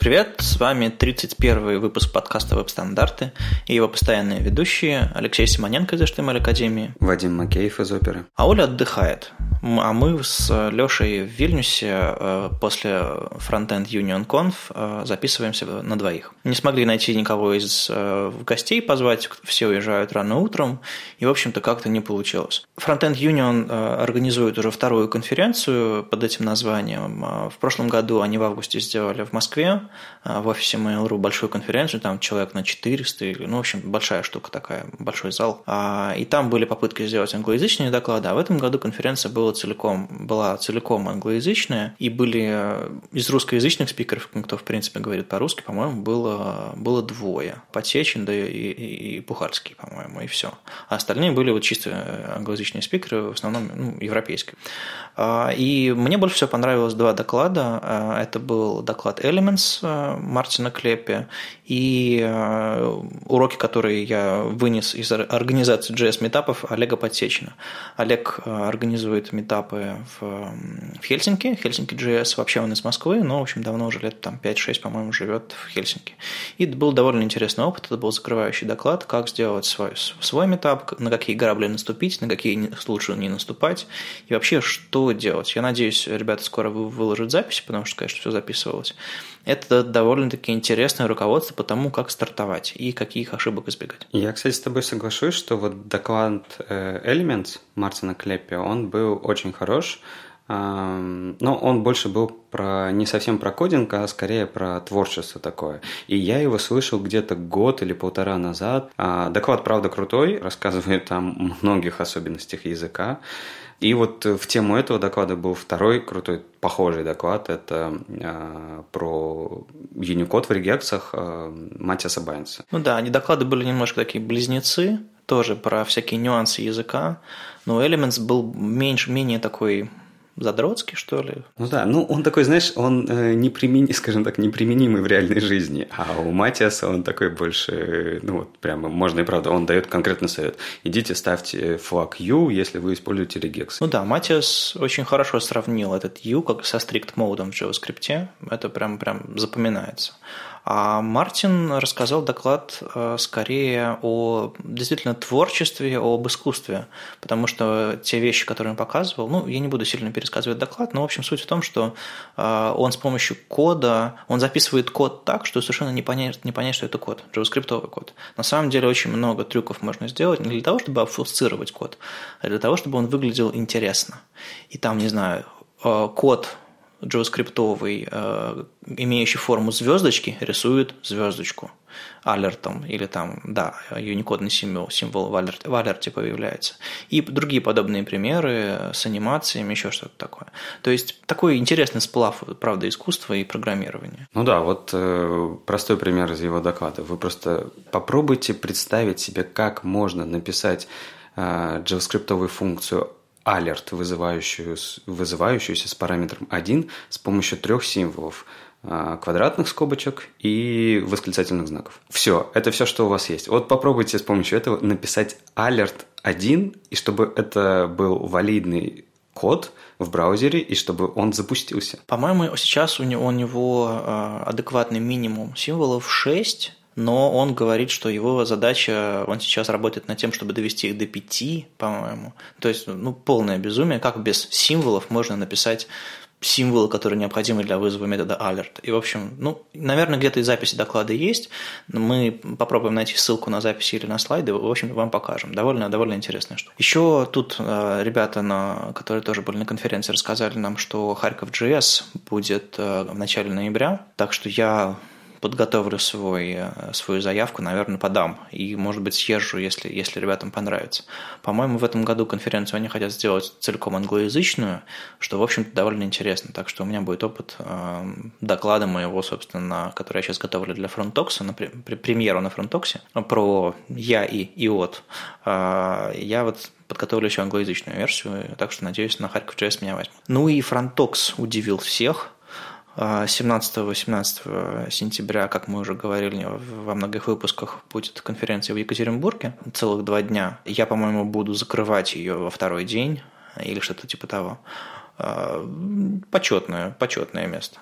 Привет, с вами 31-й выпуск подкаста «Веб-стандарты» и его постоянные ведущие Алексей Симоненко из HTML Академии, Вадим Макеев из Оперы. А Оля отдыхает, а мы с Лешей в Вильнюсе после Frontend Union Conf записываемся на двоих. Не смогли найти никого из гостей позвать, все уезжают рано утром, и, в общем-то, как-то не получилось. Frontend Union организует уже вторую конференцию под этим названием. В прошлом году они в августе сделали в Москве, в офисе Mail.ru большую конференцию, там человек на 400, ну, в общем, большая штука такая, большой зал. И там были попытки сделать англоязычные доклады, а в этом году конференция была целиком англоязычная, и были из русскоязычных спикеров, кто, в принципе, говорит по-русски, по-моему, было двое. Подсечин, да и Пухарский, по-моему, и все. А остальные были вот чисто англоязычные спикеры, в основном европейские. И мне больше всего понравилось два доклада. Это был доклад Elements, Мартина Клеппи, и уроки, которые я вынес из организации JS-метапов Олега Подсечина. Олег организует метапы в Хельсинки. Хельсинки JS, вообще он из Москвы, но, в общем, давно уже лет там 5-6, по-моему, живет в Хельсинки. И был довольно интересный опыт. Это был закрывающий доклад, как сделать свой метап, на какие грабли наступить, на какие лучше не наступать, и вообще, что делать. Я надеюсь, ребята скоро выложат записи, потому что, конечно, все записывалось. Это довольно-таки интересное руководство по тому, как стартовать и каких ошибок избегать. Я, кстати, с тобой соглашусь, что вот доклад Elements Мартина Клеппи, он был очень хорош, но он больше был не совсем про кодинг, а скорее про творчество такое. И я его слышал где-то год или полтора назад. Доклад, правда, крутой, рассказывает там о многих особенностях языка. И вот в тему этого доклада был второй крутой, похожий доклад. Это про Unicode в регексах Маттиаса Байнса. Ну да, они доклады были немножко такие близнецы, тоже про всякие нюансы языка. Но Elements был менее такой... задротский, что ли? Ну да, ну он такой, знаешь, он неприменимый в реальной жизни, а у Маттиаса он такой больше, ну вот прямо можно и правда, он дает конкретный совет. Идите, ставьте флаг U, если вы используете регексы. Ну да, Маттиас очень хорошо сравнил этот U как со strict-модом в JavaScript, это прям запоминается. А Мартин рассказал доклад скорее о действительно творчестве, об искусстве, потому что те вещи, которые он показывал, ну, я не буду сильно пересказывать доклад, но, в общем, суть в том, что он с помощью кода, он записывает код так, что совершенно не понять, что это код, JavaScript-овый код. На самом деле очень много трюков можно сделать не для того, чтобы обфусцировать код, а для того, чтобы он выглядел интересно. И там, не знаю, код JavaScript-овый, имеющий форму звездочки, рисует звездочку алертом, или там, да, юникодный символ в алерте появляется. И другие подобные примеры с анимациями, еще что-то такое. То есть, такой интересный сплав, правда, искусства и программирования. Ну да, вот простой пример из его доклада. Вы просто попробуйте представить себе, как можно написать JavaScript-овую функцию alert, вызывающуюся с параметром 1 с помощью 3 символов: квадратных скобочек и восклицательных знаков. Все, это все, что у вас есть. Вот попробуйте с помощью этого написать alert 1, и чтобы это был валидный код в браузере, и чтобы он запустился. По-моему, сейчас у него адекватный минимум символов 6, но он говорит, что его задача, он сейчас работает над тем, чтобы довести их до 5, по-моему. То есть, полное безумие, как без символов можно написать символы, которые необходимы для вызова метода alert. И, в общем, наверное, где-то и записи доклада есть. Мы попробуем найти ссылку на записи или на слайды. В общем, вам покажем. Довольно интересная штука. Еще тут ребята, которые тоже были на конференции, рассказали нам, что HarkivJS будет в начале ноября. Так что я подготовлю свою заявку, наверное, подам. И, может быть, съезжу, если ребятам понравится. По-моему, в этом году конференцию они хотят сделать целиком англоязычную, что, в общем-то, довольно интересно. Так что у меня будет опыт доклада моего, собственно, который я сейчас готовлю для Front Talks, на премьеру на Front Talks, про «я» и «от». Я вот подготовлю еще англоязычную версию, так что, надеюсь, на HarkivJS меня возьмут. Ну и Front Talks удивил всех. 17-18 сентября, как мы уже говорили во многих выпусках, будет конференция в Екатеринбурге целых 2 дня. Я, по-моему, буду закрывать ее во второй день или что-то типа того. Почетное место.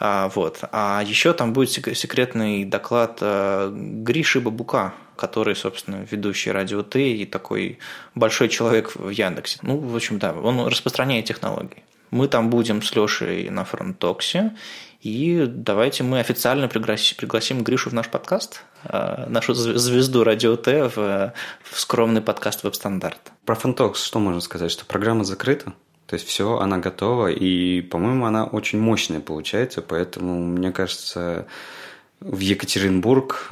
Вот. А еще там будет секретный доклад Гриши Бабука, который, собственно, ведущий радио Т и такой большой человек в Яндексе. Ну, в общем, да, он распространяет технологии. Мы там будем с Лешей на Front Talks, и давайте мы официально пригласим Гришу в наш подкаст, нашу звезду радио Т в скромный подкаст «Веб-стандарт». Про Front Talks что можно сказать? Что программа закрыта? То есть, все, она готова, и, по-моему, она очень мощная получается, поэтому, мне кажется, в Екатеринбург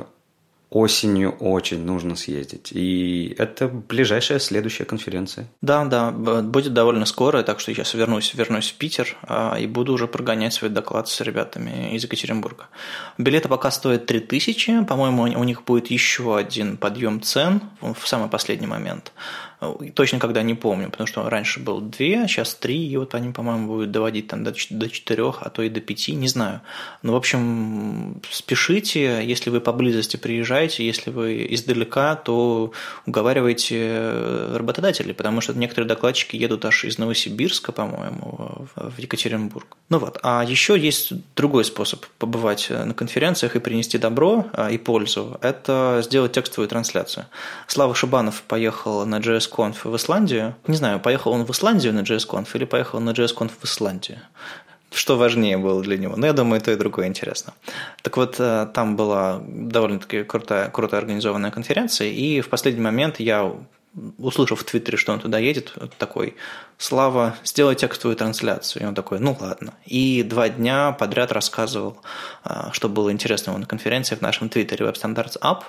осенью очень нужно съездить. И это ближайшая следующая конференция. Да, да, будет довольно скоро, так что я сейчас вернусь в Питер и буду уже прогонять свой доклад с ребятами из Екатеринбурга. Билеты пока стоят 3000, по-моему, у них будет еще один подъем цен в самый последний момент. Точно когда не помню, потому что раньше было 2, а сейчас 3, и вот они, по-моему, будут доводить там до 4, а то и до 5, не знаю. Но, в общем, спешите, если вы поблизости приезжаете, если вы издалека, то уговаривайте работодателей, потому что некоторые докладчики едут аж из Новосибирска, по-моему, в Екатеринбург. Ну вот, а еще есть другой способ побывать на конференциях и принести добро и пользу, это сделать текстовую трансляцию. Слава Шабанов поехал на JSConf в Исландию. Не знаю, поехал он в Исландию на JSConf или поехал на JSConf в Исландию. Что важнее было для него. Но я думаю, то и другое интересно. Так вот, там была довольно-таки круто организованная конференция, и в последний момент я, услышав в Твиттере, что он туда едет, такой: «Слава, сделай текстовую трансляцию». И он такой: «Ну ладно». И 2 дня подряд рассказывал, что было интересного на конференции в нашем Твиттере WebStandards App.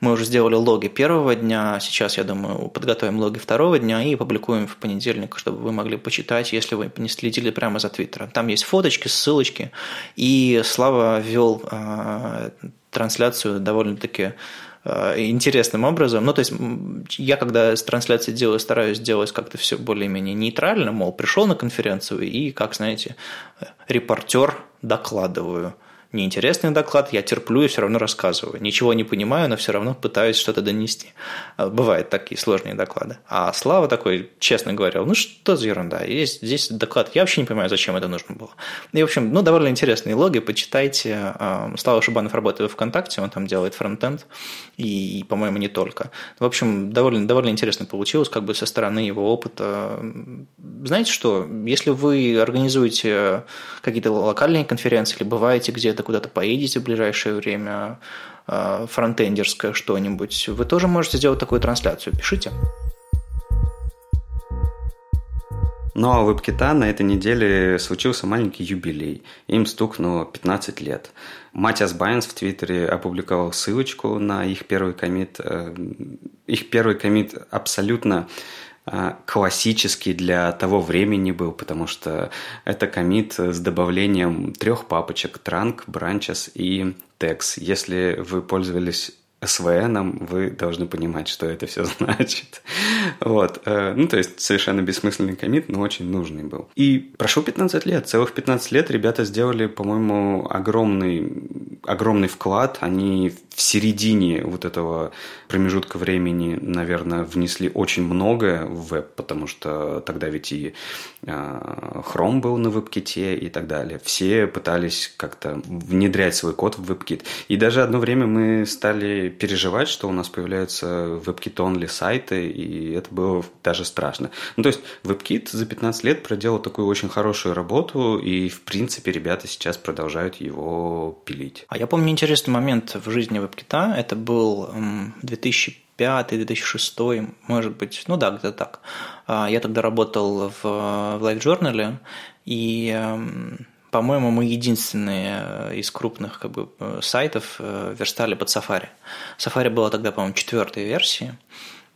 Мы уже сделали логи первого дня, сейчас, я думаю, подготовим логи второго дня и публикуем в понедельник, чтобы вы могли почитать, если вы не следили прямо за Твиттером. Там есть фоточки, ссылочки, и Слава вел трансляцию довольно-таки интересным образом. Ну, то есть, я, когда с трансляцией делаю, стараюсь делать как-то все более-менее нейтрально, мол, пришел на конференцию и, как, знаете, репортер, докладываю. Неинтересный доклад, я терплю и все равно рассказываю. Ничего не понимаю, но все равно пытаюсь что-то донести. Бывают такие сложные доклады. А Слава такой честно говорил: ну что за ерунда, здесь доклад, я вообще не понимаю, зачем это нужно было. И, в общем, ну, довольно интересные логи, почитайте. Слава Шабанов работает в ВКонтакте, он там делает фронтенд, и, по-моему, не только. В общем, довольно интересно получилось, как бы со стороны его опыта. Знаете что, если вы организуете какие-то локальные конференции или бываете где-то, куда-то поедете в ближайшее время, фронтендерское что-нибудь, вы тоже можете сделать такую трансляцию. Пишите. Ну а у WebKit'а на этой неделе случился маленький юбилей. Им стукнуло 15 лет. Маттиас Байненс в Твиттере опубликовал ссылочку на их первый коммит. Их первый коммит абсолютно классический для того времени был, потому что это коммит с добавлением 3 папочек: trunk, branches и tags. Если вы пользовались SVN, вы должны понимать, что это все значит. Вот. Ну, то есть, совершенно бессмысленный коммит, но очень нужный был. И прошло 15 лет. Целых 15 лет ребята сделали, по-моему, огромный вклад. Они в середине вот этого промежутка времени, наверное, внесли очень многое в веб, потому что тогда ведь и Chrome был на WebKit и так далее. Все пытались как-то внедрять свой код в WebKit. И даже одно время мы стали переживать, что у нас появляются WebKit-only сайты, и это было даже страшно. Ну, то есть, WebKit за 15 лет проделал такую очень хорошую работу, и, в принципе, ребята сейчас продолжают его пилить. А я помню интересный момент в жизни WebKit'а, это был 2005-2006, может быть, ну да, где-то так. Я тогда работал в LiveJournal, и, по-моему, мы единственные из крупных, как бы, сайтов верстали под Safari. Safari была тогда, по-моему, 4-й версии,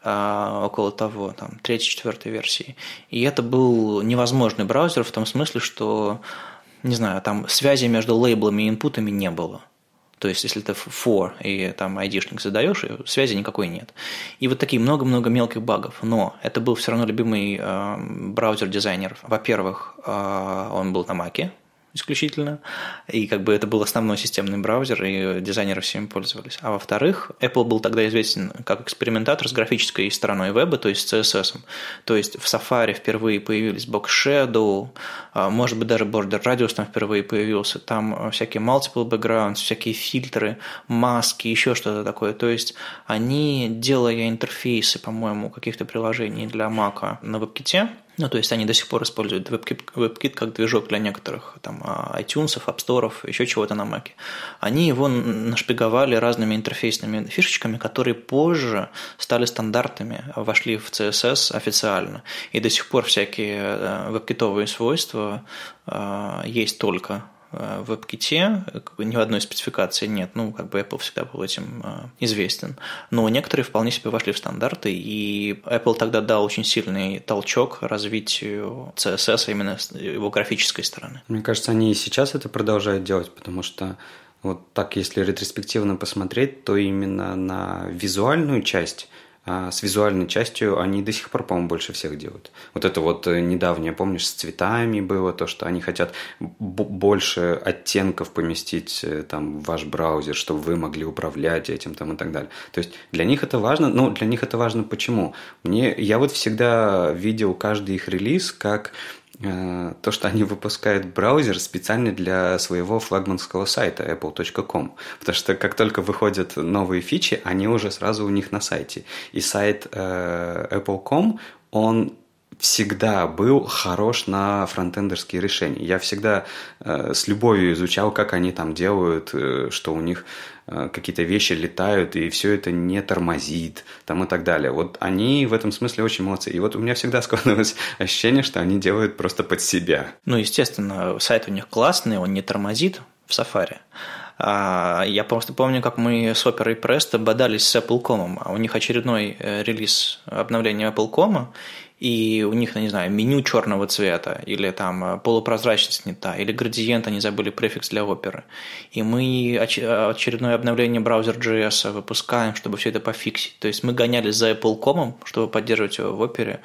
около того, там, 3-4 версии. И это был невозможный браузер в том смысле, что, не знаю, там связи между лейблами и инпутами не было. То есть, если ты for и там ID-шник задаешь, связи никакой нет. И вот такие много-много мелких багов. Но это был все равно любимый браузер дизайнеров. Во-первых, он был на Маке. исключительно, и как бы это был основной системный браузер, и дизайнеры всеми пользовались. А во-вторых, Apple был тогда известен как экспериментатор с графической стороной веба, то есть с CSS. То есть в Safari впервые появились Box Shadow, может быть, даже Border Radius там впервые появился, там всякие multiple backgrounds, всякие фильтры, маски, еще что-то такое. То есть они, делая интерфейсы, по-моему, каких-то приложений для Mac на WebKit, ну, то есть они до сих пор используют WebKit как движок для некоторых там iTunes, App Store, еще чего-то на Mac. Они его нашпиговали разными интерфейсными фишечками, которые позже стали стандартами, вошли в CSS официально. И до сих пор всякие вебкитовые свойства есть только в WebKit, ни в одной спецификации нет, ну, как бы Apple всегда был этим известен, но некоторые вполне себе вошли в стандарты, и Apple тогда дал очень сильный толчок развитию CSS, именно его графической стороны. Мне кажется, они и сейчас это продолжают делать, потому что вот так, если ретроспективно посмотреть, то именно на визуальную часть, с визуальной частью они до сих пор, по-моему, больше всех делают. Вот это вот недавнее, помнишь, с цветами было, то, что они хотят больше оттенков поместить там, в ваш браузер, чтобы вы могли управлять этим там, и так далее. То есть для них это важно. Ну, для них это важно почему? Я вот всегда видел каждый их релиз как то, что они выпускают браузер специально для своего флагманского сайта apple.com, потому что как только выходят новые фичи, они уже сразу у них на сайте. И сайт apple.com, он всегда был хорош на фронтендерские решения. Я всегда с любовью изучал, как они там делают, что у них какие-то вещи летают, и все это не тормозит, там и так далее. Вот они в этом смысле очень молодцы. И вот у меня всегда складывалось ощущение, что они делают просто под себя. Ну, естественно, сайт у них классный, он не тормозит в Safari. Я просто помню, как мы с Оперой Presto бодались с Apple.com. У них очередной релиз обновления Apple.com, и у них, не знаю, меню черного цвета, или там полупрозрачность не та, или градиент, они забыли префикс для оперы. И мы очередное обновление Browser.js выпускаем, чтобы все это пофиксить. То есть мы гонялись за Apple.com, чтобы поддерживать его в опере,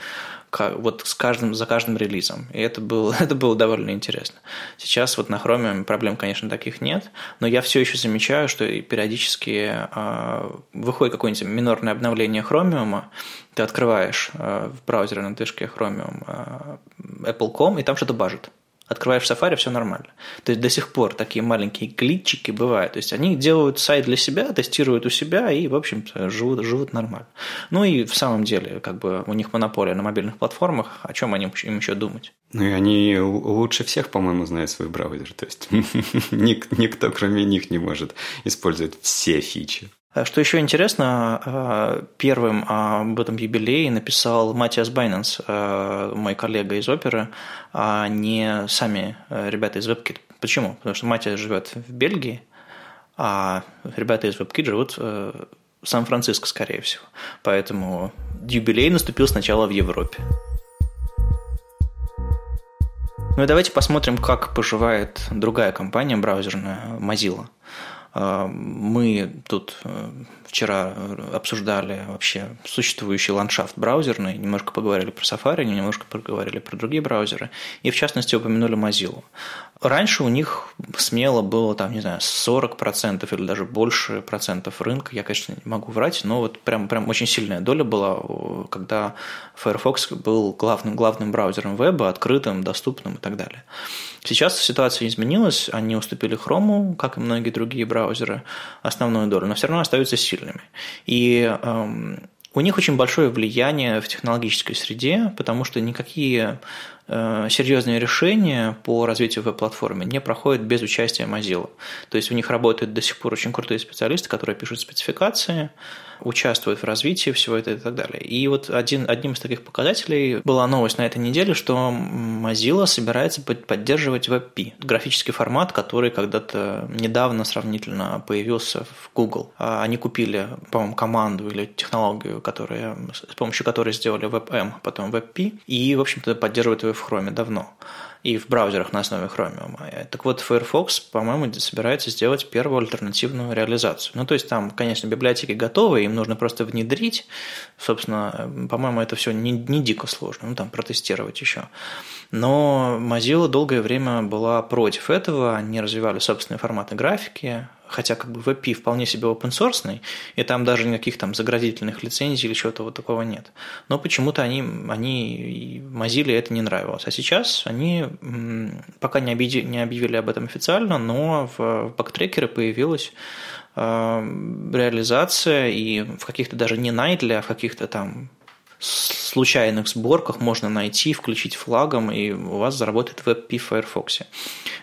вот за каждым релизом. И это было довольно интересно. Сейчас вот на Chromium проблем, конечно, таких нет, но я все еще замечаю, что периодически выходит какое-нибудь минорное обновление Chromium, ты открываешь в браузере на движке Chromium Apple.com, и там что-то бажит. Открываешь Safari, все нормально. То есть до сих пор такие маленькие глитчики бывают. То есть они делают сайт для себя, тестируют у себя и, в общем, живут нормально. Ну и в самом деле, как бы у них монополия на мобильных платформах, о чем им еще думать? Ну и они лучше всех, по-моему, знают свой браузер. То есть никто, кроме них, не может использовать все фичи. Что еще интересно, первым об этом юбилее написал Маттиас Байненс, мой коллега из Оперы, а не сами ребята из WebKit. Почему? Потому что Маттиас живет в Бельгии, а ребята из WebKit живут в Сан-Франциско, скорее всего. Поэтому юбилей наступил сначала в Европе. Ну и давайте посмотрим, как поживает другая компания браузерная, Mozilla. Мы тут вчера обсуждали вообще существующий ландшафт браузерный, немножко поговорили про Safari, немножко поговорили про другие браузеры, и в частности упомянули Mozilla. Раньше у них смело было, там, не знаю, 40% или даже больше процентов рынка, я, конечно, не могу врать, но вот прям очень сильная доля была, когда Firefox был главным браузером веба, открытым, доступным и так далее. Сейчас ситуация изменилась, они уступили Chrome, как и многие другие браузеры, основную долю, но все равно остаются сильными. И у них очень большое влияние в технологической среде, потому что никакие серьезные решения по развитию веб-платформы не проходят без участия Mozilla. То есть у них работают до сих пор очень крутые специалисты, которые пишут спецификации, участвуют в развитии всего этого и так далее. И вот одним из таких показателей была новость на этой неделе, что Mozilla собирается поддерживать WebP, графический формат, который когда-то недавно сравнительно появился в Google. Они купили, по-моему, команду или технологию, с помощью которой сделали WebM, потом WebP, и, в общем-то, поддерживают его в Chrome давно. и в браузерах на основе Chromium. Так вот, Firefox, по-моему, собирается сделать первую альтернативную реализацию. Ну, то есть там, конечно, библиотеки готовы, им нужно просто внедрить. Собственно, по-моему, это все не дико сложно, ну, там протестировать еще. Но Mozilla долгое время была против этого, они развивали собственные форматы графики, хотя как бы WebP вполне себе open-source, и там даже никаких там заградительных лицензий или чего-то вот такого нет. Но почему-то Mozilla это не нравилось. А сейчас они пока не объявили об этом официально, но в бактрекере появилась реализация, и в каких-то даже не найтли, а в каких-то там случайных сборках можно найти, включить флагом, и у вас заработает WebP в Firefox.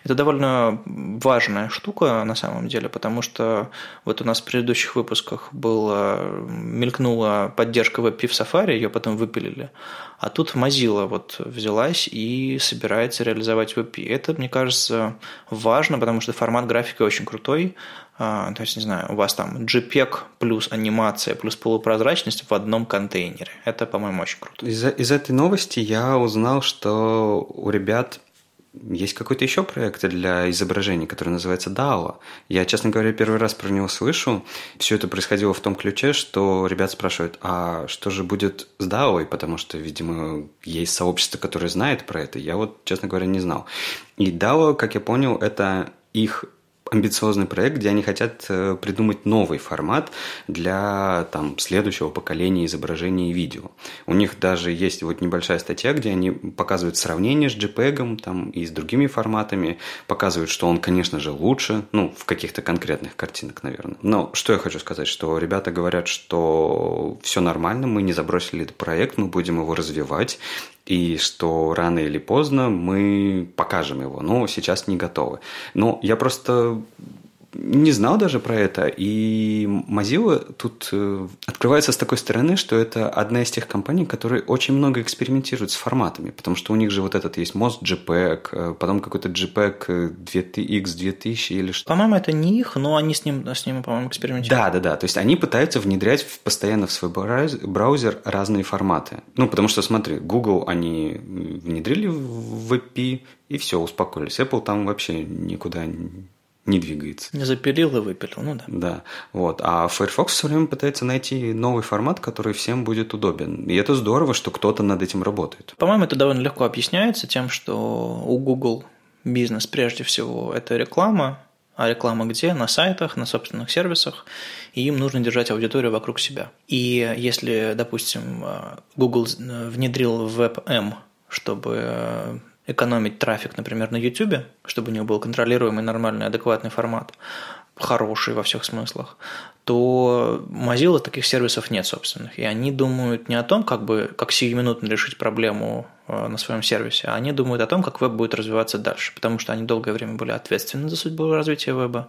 Это довольно важная штука на самом деле, потому что вот у нас в предыдущих выпусках мелькнула поддержка WebP в Safari, ее потом выпилили, а тут Mozilla вот взялась и собирается реализовать WebP. Это, мне кажется, важно, потому что формат графики очень крутой. То есть, не знаю, у вас там JPEG плюс анимация плюс полупрозрачность в одном контейнере. Это, по-моему, очень круто. Из этой новости я узнал, что у ребят есть какой-то еще проект для изображений, который называется Daala. Я, честно говоря, первый раз про него слышу. Все это происходило в том ключе, что ребят спрашивают, а что же будет с Daala? Потому что, видимо, есть сообщество, которое знает про это. Я вот, честно говоря, не знал. И Daala, как я понял, это их амбициозный проект, где они хотят придумать новый формат для там следующего поколения изображений и видео. У них даже есть вот небольшая статья, где они показывают сравнение с JPEG там, и с другими форматами, показывают, что он, конечно же, лучше, ну, в каких-то конкретных картинах, наверное. Но что я хочу сказать, что ребята говорят, что все нормально, мы не забросили этот проект, мы будем его развивать, и что рано или поздно мы покажем его, но сейчас не готовы. Но я просто не знал даже про это, и Mozilla тут открывается с такой стороны, что это одна из тех компаний, которые очень много экспериментируют с форматами, потому что у них же вот этот есть мост JPEG, потом какой-то JPEG 2000 или что. По-моему, это не их, но они с ним, по-моему, экспериментируют. Да, то есть они пытаются внедрять постоянно в свой браузер разные форматы. Ну, потому что, смотри, Google они внедрили в WebP, и все, успокоились. Apple там вообще никуда не двигается. Не запилил и выпилил, ну да. Да, вот. А Firefox все время пытается найти новый формат, который всем будет удобен. И это здорово, что кто-то над этим работает. По-моему, это довольно легко объясняется тем, что у Google бизнес прежде всего это реклама. А реклама где? На сайтах, на собственных сервисах. И им нужно держать аудиторию вокруг себя. И если, допустим, Google внедрил WebM, чтобы экономить трафик, например, на YouTube, чтобы у него был контролируемый, нормальный, адекватный формат, хороший во всех смыслах, то Mozilla таких сервисов нет собственных. И они думают не о том, как сиюминутно решить проблему на своем сервисе, а они думают о том, как веб будет развиваться дальше, потому что они долгое время были ответственны за судьбу развития веба,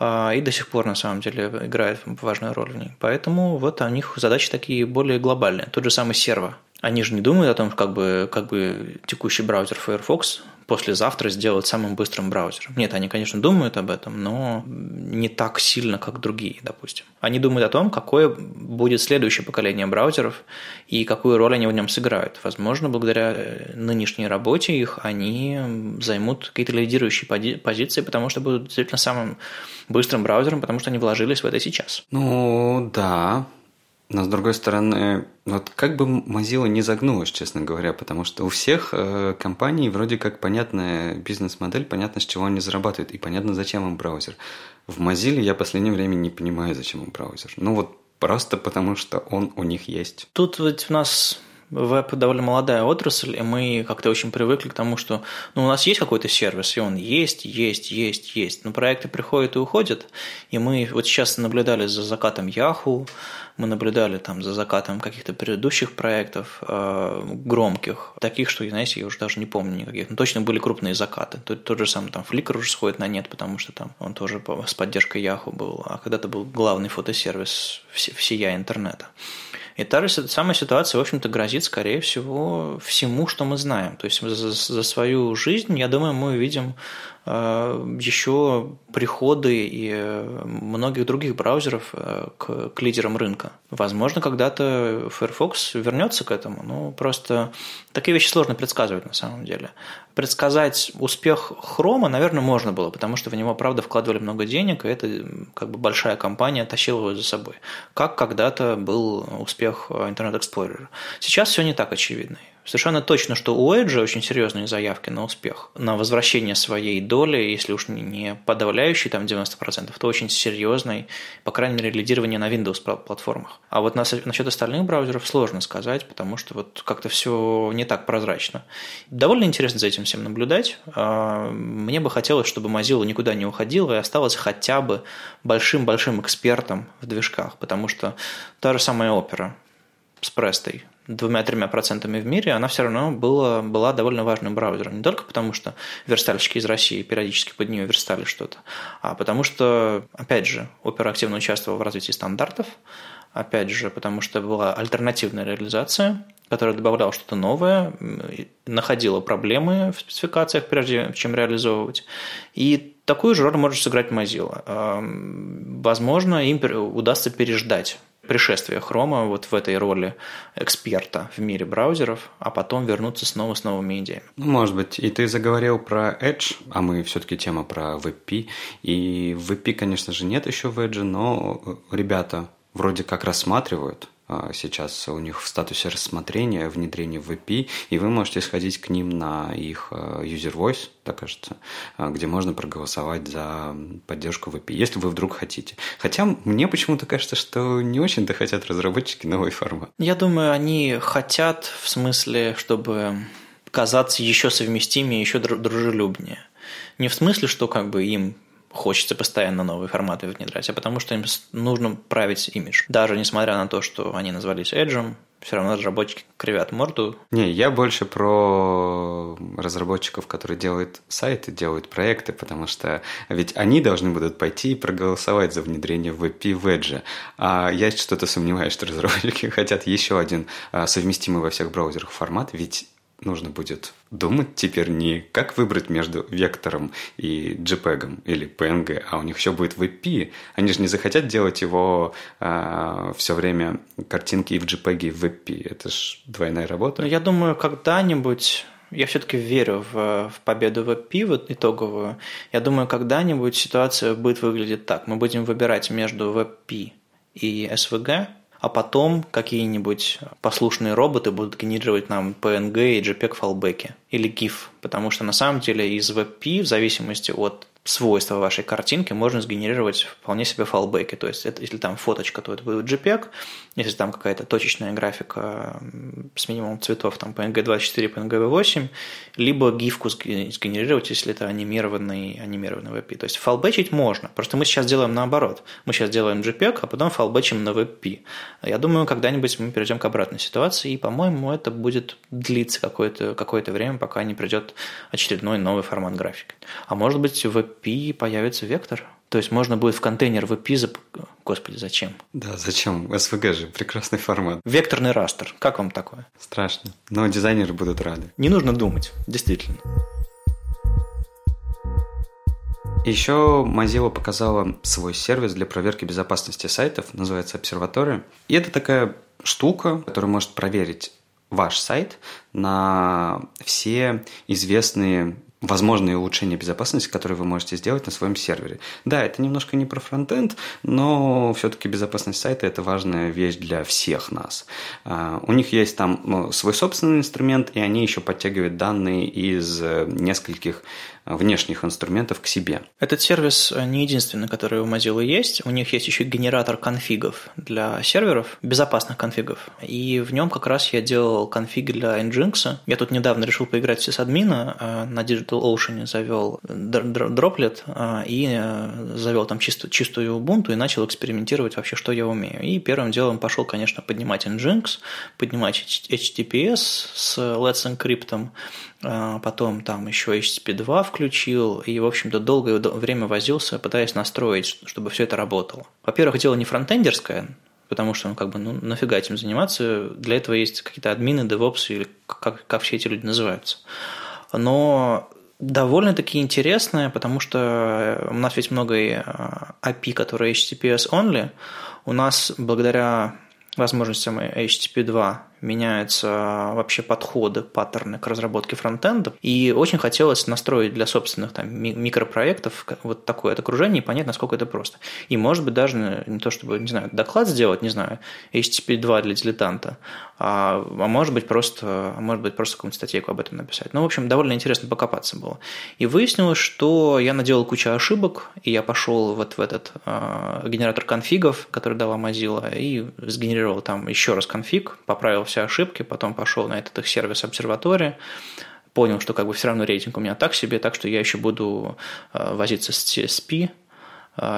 и до сих пор, на самом деле, играет важную роль в ней. Поэтому вот у них задачи такие более глобальные. Тот же самый сервер. Они же не думают о том, как бы текущий браузер Firefox послезавтра сделать самым быстрым браузером. Нет, они, конечно, думают об этом, но не так сильно, как другие, допустим. Они думают о том, какое будет следующее поколение браузеров и какую роль они в нем сыграют. Возможно, благодаря нынешней работе их они займут какие-то лидирующие позиции, потому что будут действительно самым быстрым браузером, потому что они вложились в это сейчас. Ну, да. Но, с другой стороны, вот как бы Mozilla не загнулась, честно говоря, потому что у всех компаний вроде как понятная бизнес-модель, понятно, с чего они зарабатывают, и понятно, зачем им браузер. В Mozilla я в последнее время не понимаю, зачем им браузер. Ну вот просто потому, что он у них есть. Тут ведь у нас веб довольно молодая отрасль, и мы как-то очень привыкли к тому, что у нас есть какой-то сервис, и он есть, но проекты приходят и уходят, и мы вот сейчас наблюдали за закатом Yahoo, мы наблюдали там за закатом каких-то предыдущих проектов громких, таких, что, знаете, я уже даже не помню никаких, но точно были крупные закаты. Тот же самый там Flickr уже сходит на нет, потому что там он тоже с поддержкой Yahoo был, а когда-то был главный фотосервис всея интернета. И та же самая ситуация, в общем-то, грозит, скорее всего, всему, что мы знаем. То есть за свою жизнь, я думаю, мы увидим еще приходы и многих других браузеров к лидерам рынка. Возможно, когда-то Firefox вернется к этому, но просто такие вещи сложно предсказывать на самом деле. Предсказать успех Хрома, наверное, можно было, потому что в него, правда, вкладывали много денег, и это как бы большая компания тащила его за собой, как когда-то был успех Internet Explorer. Сейчас все не так очевидно. Совершенно точно, что у Edge очень серьезные заявки на успех, на возвращение своей доли, если уж не подавляющей там 90%, то очень серьезной, по крайней мере, лидирование на Windows-платформах. А вот насчет остальных браузеров сложно сказать, потому что вот как-то все не так прозрачно. Довольно интересно за этим всем наблюдать. Мне бы хотелось, чтобы Mozilla никуда не уходила и осталась хотя бы большим-большим экспертом в движках, потому что та же самая Opera с Престой, 2-3% в мире, она все равно была довольно важным браузером. Не только потому, что верстальщики из России периодически под нее верстали что-то, а потому что, опять же, Opera активно участвовала в развитии стандартов, опять же, потому что была альтернативная реализация, которая добавляла что-то новое, находила проблемы в спецификациях, прежде чем реализовывать. И такую же роль может сыграть Mozilla. Возможно, им удастся переждать пришествие Хрома вот в этой роли эксперта в мире браузеров, а потом вернуться снова с новыми идеями. Может быть. И ты заговорил про Edge, а мы все-таки тема про WebP. И WebP, конечно же, нет еще в Edge, но ребята вроде как рассматривают. Сейчас у них в статусе рассмотрения внедрение в WebP, и вы можете сходить к ним на их User Voice, так кажется, где можно проголосовать за поддержку WebP, если вы вдруг хотите. Хотя мне почему-то кажется, что не очень-то хотят разработчики новый формат. Я думаю, они хотят в смысле, чтобы казаться еще совместимее, еще дружелюбнее. Не в смысле, что как бы им хочется постоянно новые форматы внедрять, а потому что им нужно править имидж. Даже несмотря на то, что они назвались Edge'ом, все равно разработчики кривят морду. Не, я больше про разработчиков, которые делают сайты, делают проекты, потому что ведь они должны будут пойти и проголосовать за внедрение WebP в Edge. А я что-то сомневаюсь, что разработчики хотят еще один совместимый во всех браузерах формат, ведь нужно будет думать теперь не как выбрать между вектором и JPEG или PNG, а у них еще будет WebP. Они же не захотят делать его все время картинки и в JPEG, и в WebP. Это ж двойная работа. Но я думаю, когда-нибудь... Я все-таки верю в победу WebP, вот итоговую. Я думаю, когда-нибудь ситуация будет выглядеть так. Мы будем выбирать между WebP и SVG, а потом какие-нибудь послушные роботы будут генерировать нам PNG и JPEG-файлбеки или GIF, потому что на самом деле из WebP, в зависимости от свойства вашей картинки, можно сгенерировать вполне себе файлбеки. То есть, это, если там фоточка, то это будет JPEG, если там какая-то точечная графика с минимумом цветов, там PNG-24, PNG-8, либо гифку сгенерировать, если это анимированный WebP. То есть, файлбечить можно, просто мы сейчас делаем наоборот. Мы сейчас делаем JPEG, а потом файлбечим на WebP. Я думаю, когда-нибудь мы перейдем к обратной ситуации, и, по-моему, это будет длиться какое-то время, пока не придет очередной новый формат графики. А может быть, в WebP появится вектор. То есть можно будет в контейнер WebP... Господи, зачем? Да, зачем? SVG же прекрасный формат. Векторный растер. Как вам такое? Страшно. Но дизайнеры будут рады. Не нужно думать. Действительно. Еще Mozilla показала свой сервис для проверки безопасности сайтов. Называется «Обсерватория». И это такая штука, которая может проверить ваш сайт на все известные возможные улучшения безопасности, которые вы можете сделать на своем сервере. Да, это немножко не про фронтенд, но все-таки безопасность сайта – это важная вещь для всех нас. У них есть там свой собственный инструмент, и они еще подтягивают данные из нескольких внешних инструментов к себе. Этот сервис не единственный, который у Mozilla есть. У них есть еще генератор конфигов для серверов, безопасных конфигов. И в нем как раз я делал конфиг для Nginx. Я тут недавно решил поиграть в сисадмина, на DigitalOcean завел дроплет и завел там чистую Ubuntu и начал экспериментировать вообще, что я умею. И первым делом пошел, конечно, поднимать Nginx, поднимать HTTPS с Let's Encrypt, потом там еще HTTP 2 включил, и, в общем-то, долгое время возился, пытаясь настроить, чтобы все это работало. Во-первых, дело не фронтендерское, потому что, нафига этим заниматься, для этого есть какие-то админы, девопсы, или как все эти люди называются. Но довольно-таки интересная, потому что у нас ведь много API, которые HTTPS only. У нас благодаря возможностям HTTP 2 меняются вообще подходы, паттерны к разработке фронтенда. И очень хотелось настроить для собственных там, микропроектов вот такое окружение и понять, насколько это просто. И, может быть, даже не то, чтобы, не знаю, доклад сделать, не знаю, HTTP 2 для дилетанта, а может быть, просто какую-нибудь статейку об этом написать. Ну, в общем, довольно интересно покопаться было. И выяснилось, что я наделал кучу ошибок, и я пошел вот в этот генератор конфигов, который дала Mozilla, и сгенерировал там еще раз конфиг, поправил все ошибки, потом пошел на этот их сервис обсерватории, понял, что как бы все равно рейтинг у меня так себе, так что я еще буду возиться с CSP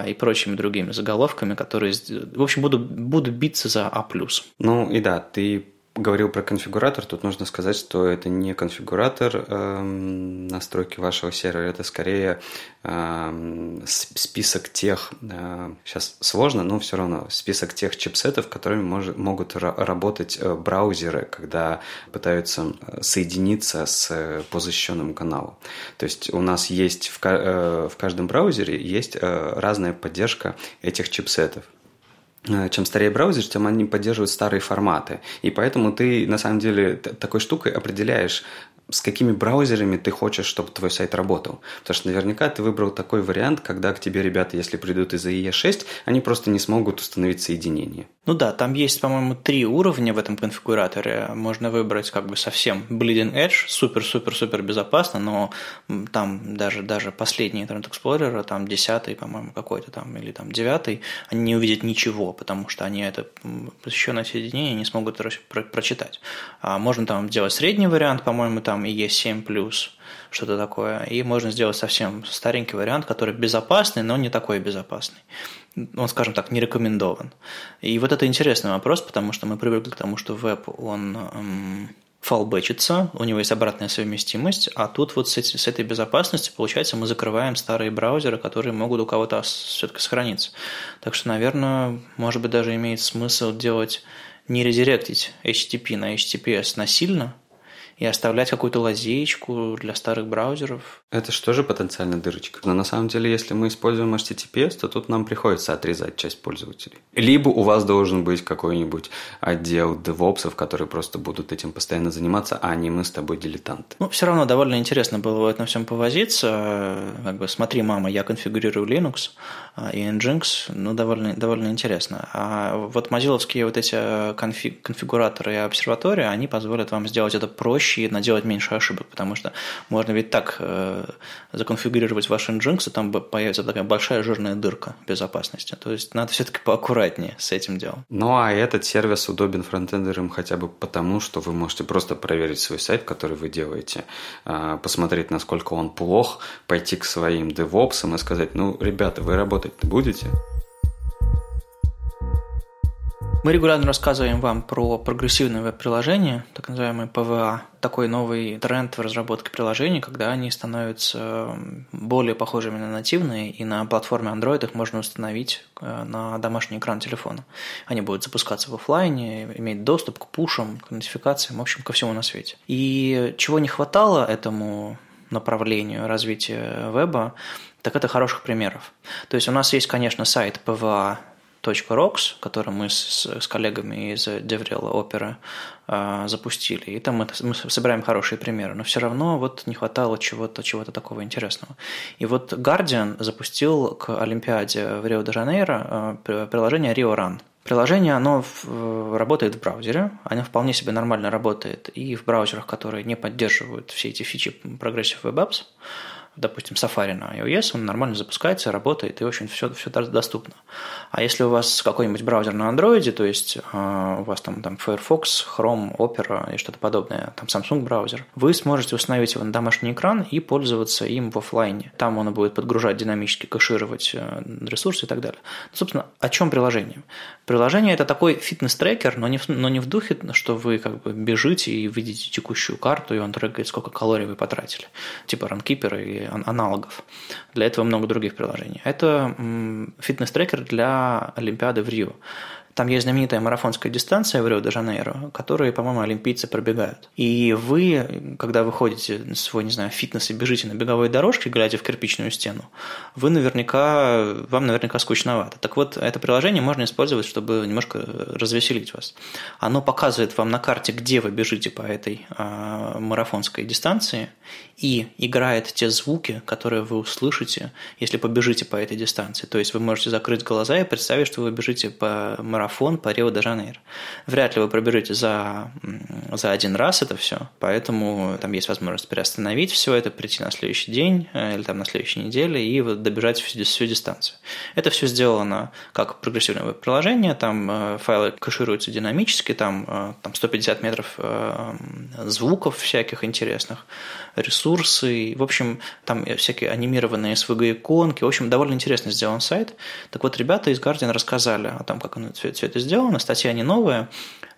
и прочими другими заголовками, которые, в общем, буду биться за А+. Ну и да, ты говорил про конфигуратор, тут нужно сказать, что это не конфигуратор настройки вашего сервера, это скорее список тех, сейчас сложно, но все равно, список тех чипсетов, которыми могут работать браузеры, когда пытаются соединиться с, по защищенному каналу. То есть у нас есть в каждом браузере есть разная поддержка этих чипсетов. Чем старее браузер, тем они поддерживают старые форматы. И поэтому ты, на самом деле, такой штукой определяешь, с какими браузерами ты хочешь, чтобы твой сайт работал. Потому что наверняка ты выбрал такой вариант, когда к тебе ребята, если придут из IE6, они просто не смогут установить соединение. Ну да, там есть, по-моему, 3 уровня в этом конфигураторе. Можно выбрать как бы совсем Bleeding Edge, супер-супер-супер безопасно, но там даже последний Internet Explorer, там 10-й, по-моему, какой-то там, или там 9-й, они не увидят ничего, потому что они это посвященное соединение не смогут прочитать. А можно там делать средний вариант, по-моему, там IE7+, что-то такое. И можно сделать совсем старенький вариант, который безопасный, но не такой безопасный. Он, скажем так, не рекомендован. И вот это интересный вопрос, потому что мы привыкли к тому, что веб, он фалбэчится, у него есть обратная совместимость, а тут вот с этой безопасностью, получается, мы закрываем старые браузеры, которые могут у кого-то все-таки сохраниться. Так что, наверное, может быть, даже имеет смысл делать, не редиректить HTTP на HTTPS насильно, и оставлять какую-то лазеечку для старых браузеров. Это же тоже потенциально дырочка. Но на самом деле, если мы используем HTTPS, то тут нам приходится отрезать часть пользователей. Либо у вас должен быть какой-нибудь отдел девопсов, которые просто будут этим постоянно заниматься, а не мы с тобой дилетанты. Ну, все равно довольно интересно было в этом всем повозиться. Как бы, смотри, мама, я конфигурирую Linux и Nginx. Ну, довольно интересно. А вот мозиловские вот эти конфигураторы и обсерватории, они позволят вам сделать это проще, и наделать меньше ошибок, потому что можно ведь так законфигурировать ваш Nginx, и там появится такая большая жирная дырка безопасности. То есть надо все-таки поаккуратнее с этим делом. Ну, а этот сервис удобен фронтендерам хотя бы потому, что вы можете просто проверить свой сайт, который вы делаете, посмотреть, насколько он плох, пойти к своим девопсам и сказать, ну, ребята, вы работать-то будете? Мы регулярно рассказываем вам про прогрессивные веб-приложения, так называемые ПВА. Такой новый тренд в разработке приложений, когда они становятся более похожими на нативные, и на платформе Android их можно установить на домашний экран телефона. Они будут запускаться в офлайне, иметь доступ к пушам, к нотификациям, в общем, ко всему на свете. И чего не хватало этому направлению развития веба, так это хороших примеров. То есть у нас есть, конечно, сайт pva.rocks, который мы с коллегами из DevRel Opera запустили, и там мы собираем хорошие примеры, но все равно вот не хватало чего-то такого интересного. И вот Guardian запустил к Олимпиаде в Рио-де-Жанейро приложение RioRun. Приложение, оно работает в браузере, оно вполне себе нормально работает и в браузерах, которые не поддерживают все эти фичи Progressive Web Apps, допустим, Safari на iOS, он нормально запускается, работает, и, в общем, все доступно. А если у вас какой-нибудь браузер на Android, то есть у вас там Firefox, Chrome, Opera и что-то подобное, там Samsung браузер, вы сможете установить его на домашний экран и пользоваться им в офлайне. Там он будет подгружать динамически, кэшировать ресурсы и так далее. Собственно, о чем приложение? Приложение – это такой фитнес-трекер, но не в духе, что вы как бы бежите и видите текущую карту, и он трекает, сколько калорий вы потратили. Типа ранкиперы и аналогов. Для этого много других приложений. Это фитнес-трекер для Олимпиады в Рио. Там есть знаменитая марафонская дистанция в Рио де Жанейро, которую, по-моему, олимпийцы пробегают. И вы, когда вы ходите на свой, не знаю, фитнес и бежите на беговой дорожке, глядя в кирпичную стену, вы наверняка, вам наверняка скучновато. Так вот, это приложение можно использовать, чтобы немножко развеселить вас. Оно показывает вам на карте, где вы бежите по этой марафонской дистанции, и играет те звуки, которые вы услышите, если побежите по этой дистанции. То есть вы можете закрыть глаза и представить, что вы бежите по марафон по Рио-де-Жанейро. Вряд ли вы пробежите за один раз это все, поэтому там есть возможность приостановить все это, прийти на следующий день или там на следующей неделе и вот добежать всю дистанцию. Это все сделано как прогрессивное веб-приложение, там файлы кэшируются динамически, там 150 метров звуков всяких интересных, ресурсы, в общем, там всякие анимированные SVG-иконки, в общем, довольно интересно сделан сайт. Так вот, ребята из Guardian рассказали о том, как оно все это сделано, статья не новая,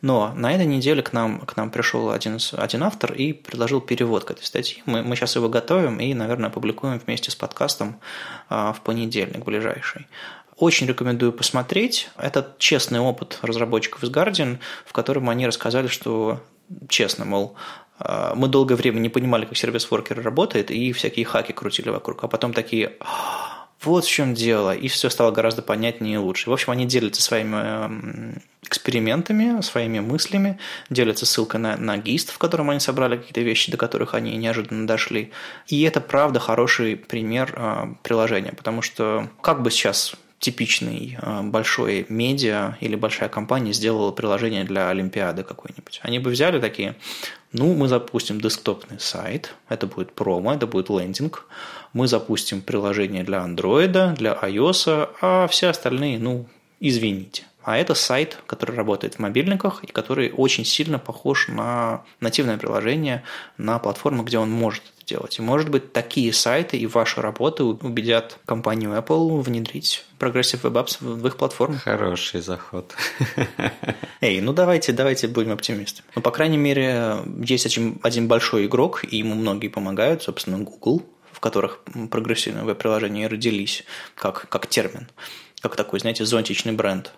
но на этой неделе к нам пришел один автор и предложил перевод к этой статье. Мы сейчас его готовим и, наверное, опубликуем вместе с подкастом в понедельник ближайший. Очень рекомендую посмотреть. Это честный опыт разработчиков из Guardian, в котором они рассказали, что честно, мол, мы долгое время не понимали, как сервис-воркер работает, и всякие хаки крутили вокруг, а потом такие... Вот в чем дело. И все стало гораздо понятнее и лучше. В общем, они делятся своими экспериментами, своими мыслями, делятся ссылкой на гист, в котором они собрали какие-то вещи, до которых они неожиданно дошли. И это, правда, хороший пример приложения, потому что как бы сейчас типичный большой медиа или большая компания сделала приложение для Олимпиады какой-нибудь. Они бы взяли такие, мы запустим десктопный сайт, это будет промо, это будет лендинг, мы запустим приложение для Android, для iOS, а все остальные, извините. А это сайт, который работает в мобильниках и который очень сильно похож на нативное приложение, на платформу, где он может это делать. И, может быть, такие сайты и ваши работы убедят компанию Apple внедрить Progressive Web Apps в их платформу. Хороший заход. Эй, давайте будем оптимистами. По крайней мере, есть один большой игрок, и ему многие помогают, собственно, Google, в которых прогрессивные веб-приложения родились как термин, как такой, знаете, зонтичный бренд.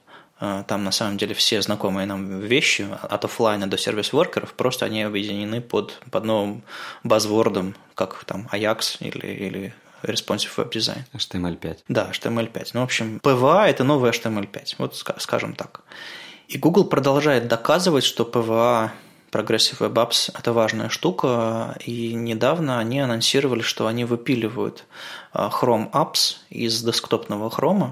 Там, на самом деле, все знакомые нам вещи, от офлайна до сервис-воркеров, просто они объединены под новым базвордом, как там Ajax или Responsive Web Design. HTML5. Да, HTML5. В общем, PWA – это новый HTML5, вот скажем так. И Google продолжает доказывать, что PWA, Progressive Web Apps, это важная штука, и недавно они анонсировали, что они выпиливают Chrome Apps из десктопного Chrome.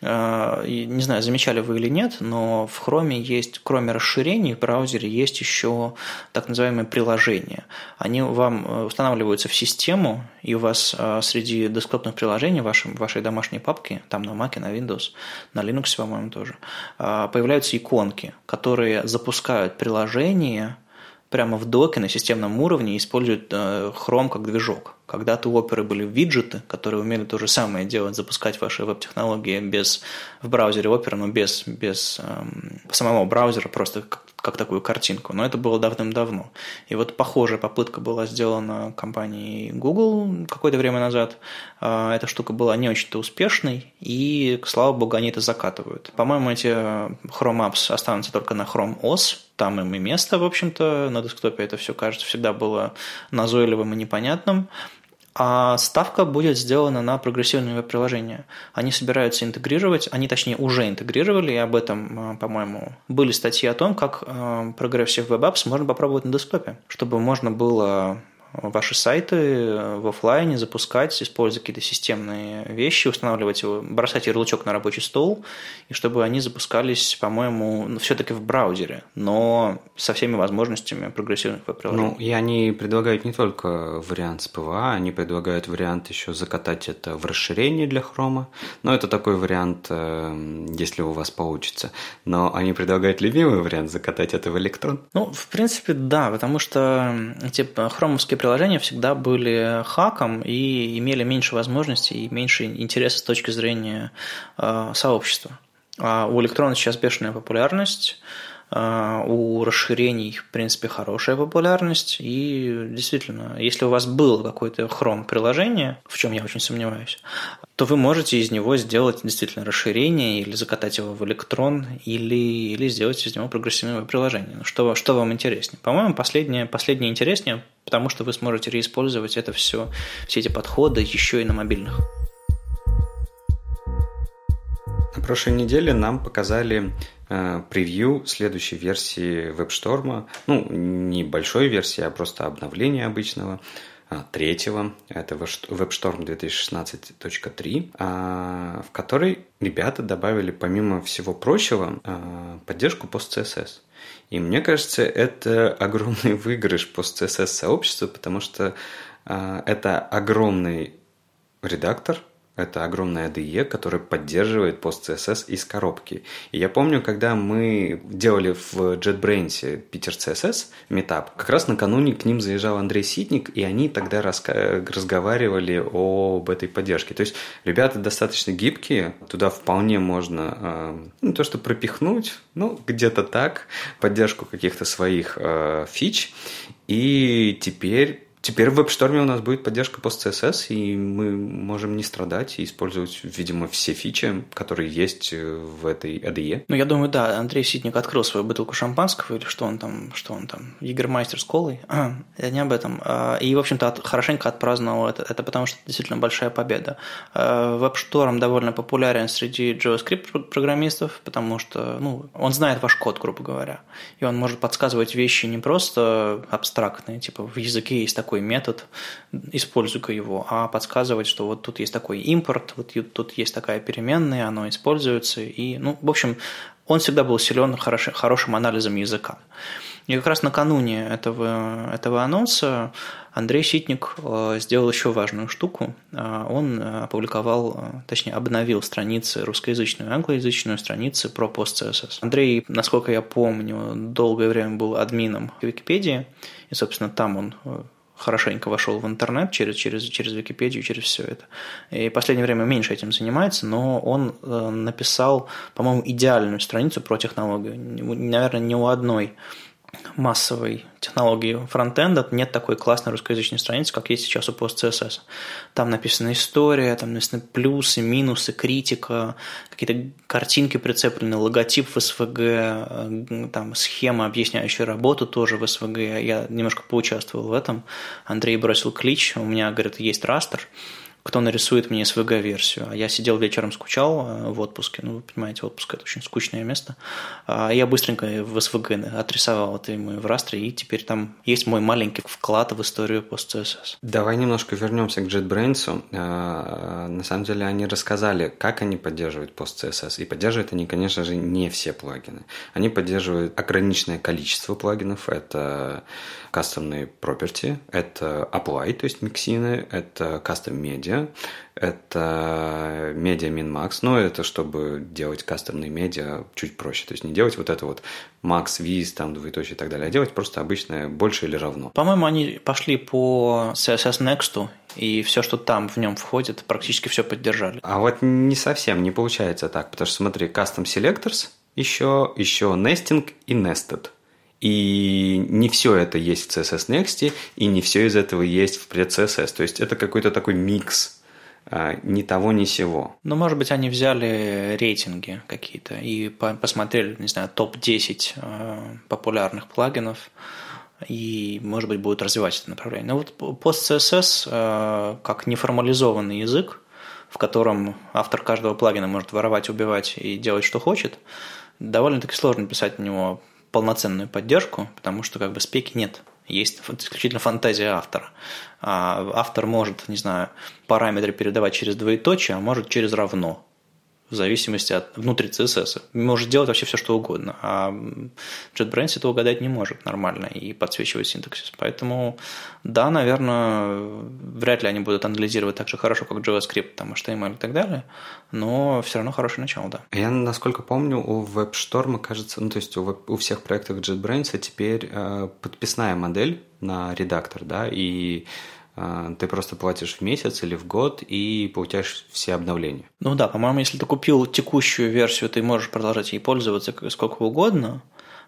Не знаю, замечали вы или нет, но в Chrome есть, кроме расширений, в браузере есть еще так называемые приложения. Они вам устанавливаются в систему, и у вас среди десктопных приложений вашей домашней папки, там на Mac, на Windows, на Linux, по-моему, тоже, появляются иконки, которые запускают приложение прямо в доке на системном уровне, используют Chrome как движок. Когда-то у Opera были виджеты, которые умели то же самое делать, запускать ваши веб-технологии в браузере Opera, но без самого браузера, просто как такую картинку. Но это было давным-давно. И вот похожая попытка была сделана компанией Google какое-то время назад. Эта штука была не очень-то успешной, и, слава богу, они это закатывают. По-моему, эти Chrome Apps останутся только на Chrome OS. Там им и место, в общем-то. На десктопе это все, кажется, всегда было назойливым и непонятным. А ставка будет сделана на прогрессивные веб-приложения. Они собираются интегрировать, они, точнее, уже интегрировали, и об этом, по-моему, были статьи о том, как Progressive Web Apps можно попробовать на десктопе, чтобы можно было ваши сайты в офлайне запускать, использовать какие-то системные вещи, устанавливать его, бросать ярлычок на рабочий стол, и чтобы они запускались, по-моему, все-таки в браузере, но со всеми возможностями прогрессивных веб-приложений. И они предлагают не только вариант с ПВА, они предлагают вариант еще закатать это в расширение для Chrome, но это такой вариант, если у вас получится. Но они предлагают любимый вариант закатать это в электрон. В принципе, да, потому что типа хромовские приложения всегда были хаком и имели меньше возможностей и меньше интереса с точки зрения сообщества. А у электрона сейчас бешеная популярность. у расширений, в принципе, хорошая популярность. И действительно, если у вас было какое-то Chrome-приложение, в чем я очень сомневаюсь, то вы можете из него сделать действительно расширение или закатать его в электрон, или сделать из него прогрессивное приложение. Что вам интереснее? По-моему, последнее интереснее, потому что вы сможете реиспользовать это все эти подходы еще и на мобильных. На прошлой неделе нам показали превью следующей версии WebStorm. Ну, не большой версии, а просто обновление обычного, третьего. Это WebStorm 2016.3, в которой ребята добавили, помимо всего прочего, поддержку PostCSS. И мне кажется, это огромный выигрыш PostCSS сообществу, потому что это огромный редактор, это огромная IDE, которая поддерживает PostCSS из коробки. И я помню, когда мы делали в JetBrains Питер CSS метап, как раз накануне к ним заезжал Андрей Ситник, и они тогда разговаривали об этой поддержке. То есть ребята достаточно гибкие, туда вполне можно не то что пропихнуть, ну где-то так, поддержку каких-то своих фич. И Теперь в WebStorm у нас будет поддержка PostCSS, и мы можем не страдать и использовать, видимо, все фичи, которые есть в этой IDE. Ну, я думаю, да, Андрей Ситник открыл свою бутылку шампанского, или что он там, егермайстер с колой, не об этом. И, в общем-то, хорошенько отпраздновал это, потому что это действительно большая победа. WebStorm довольно популярен среди JavaScript-программистов, потому что, он знает ваш код, грубо говоря, и он может подсказывать вещи не просто абстрактные, типа в языке есть такой метод, используй-ка его, а подсказывать, что вот тут есть такой импорт, вот тут есть такая переменная, оно используется, и, в общем, он всегда был силен хорошим анализом языка. И как раз накануне этого анонса Андрей Ситник сделал еще важную штуку. Он опубликовал, точнее, обновил страницы русскоязычную и англоязычную, страницы про PostCSS. Андрей, насколько я помню, долгое время был админом Википедии, и, собственно, там он хорошенько вошел в интернет через Википедию, через все это. И в последнее время меньше этим занимается, но он написал, по-моему, идеальную страницу про технологию. Наверное, ни у одной массовой технологии фронтенда нет такой классной русскоязычной страницы, как есть сейчас у PostCSS. Там написана история, там написаны плюсы, минусы, критика, какие-то картинки прицеплены, логотип в SVG, там схема, объясняющая работу тоже в SVG. Я немножко поучаствовал в этом. Андрей бросил клич, у меня, говорит, есть растер, кто нарисует мне SVG-версию. А я сидел вечером, скучал в отпуске. Вы понимаете, отпуск – это очень скучное место. Я быстренько в SVG отрисовал это ему в растре, и теперь там есть мой маленький вклад в историю PostCSS. Давай немножко вернемся к JetBrains. На самом деле они рассказали, как они поддерживают PostCSS. И поддерживают они, конечно же, не все плагины. Они поддерживают ограниченное количество плагинов. Это кастомные property, это apply, то есть миксины, это кастом медиа, это медиа min-max, но это чтобы делать кастомные медиа чуть проще, то есть не делать вот это вот max, viz, там двоеточие и так далее, а делать просто обычное больше или равно. По-моему, они пошли по CSS Next, и все, что там в нем входит, практически все поддержали. А вот не совсем, не получается так, потому что смотри, custom selectors, еще nesting и nested. И не все это есть в CSS Next, и не все из этого есть в PredCSS. То есть это какой-то такой микс ни того, ни сего. Ну, может быть, они взяли рейтинги какие-то и посмотрели, не знаю, топ-10 популярных плагинов, и, может быть, будут развивать это направление. Но вот PostCSS как неформализованный язык, в котором автор каждого плагина может воровать, убивать и делать, что хочет, довольно-таки сложно писать на него полноценную поддержку, потому что как бы спеки нет. Есть исключительно фантазия автора. Автор может, не знаю, параметры передавать через двоеточие, а может через равно, в зависимости от внутри CSS. Может делать вообще все, что угодно. А JetBrains это угадать не может нормально и подсвечивать синтаксис. Поэтому, да, наверное, вряд ли они будут анализировать так же хорошо, как JavaScript, там, HTML и так далее, но все равно хорошее начало, да. Я, насколько помню, у WebStorm, кажется, то есть у всех проектов JetBrains теперь подписная модель на редактор, да, и ты просто платишь в месяц или в год и получаешь все обновления. Ну да, по-моему, если ты купил текущую версию, ты можешь продолжать ей пользоваться сколько угодно,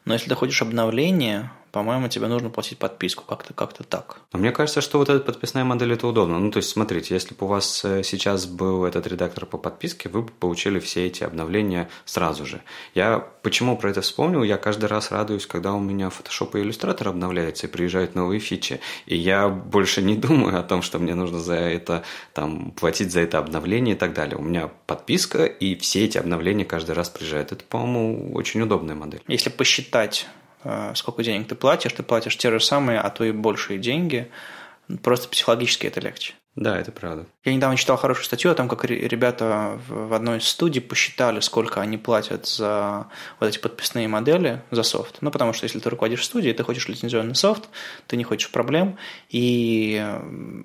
Но если ты хочешь обновления, по-моему, тебе нужно платить подписку, как-то так. Мне кажется, что вот эта подписная модель – это удобно. Ну, то есть, смотрите, если бы у вас сейчас был этот редактор по подписке, вы бы получили все эти обновления сразу же. Я почему про это вспомнил? Я каждый раз радуюсь, когда у меня Photoshop и Illustrator обновляются и приезжают новые фичи. И я больше не думаю о том, что мне нужно за это, там, платить за это обновление и так далее. У меня подписка, и все эти обновления каждый раз приезжают. Это, по-моему, очень удобная модель. Если посчитать, сколько денег ты платишь те же самые, а то и большие деньги. Просто психологически это легче. Да, это правда. Я недавно читал хорошую статью о том, как ребята в одной из студий посчитали, сколько они платят за вот эти подписные модели, за софт. Ну, потому что если ты руководишь студией, ты хочешь лицензионный софт, ты не хочешь проблем. И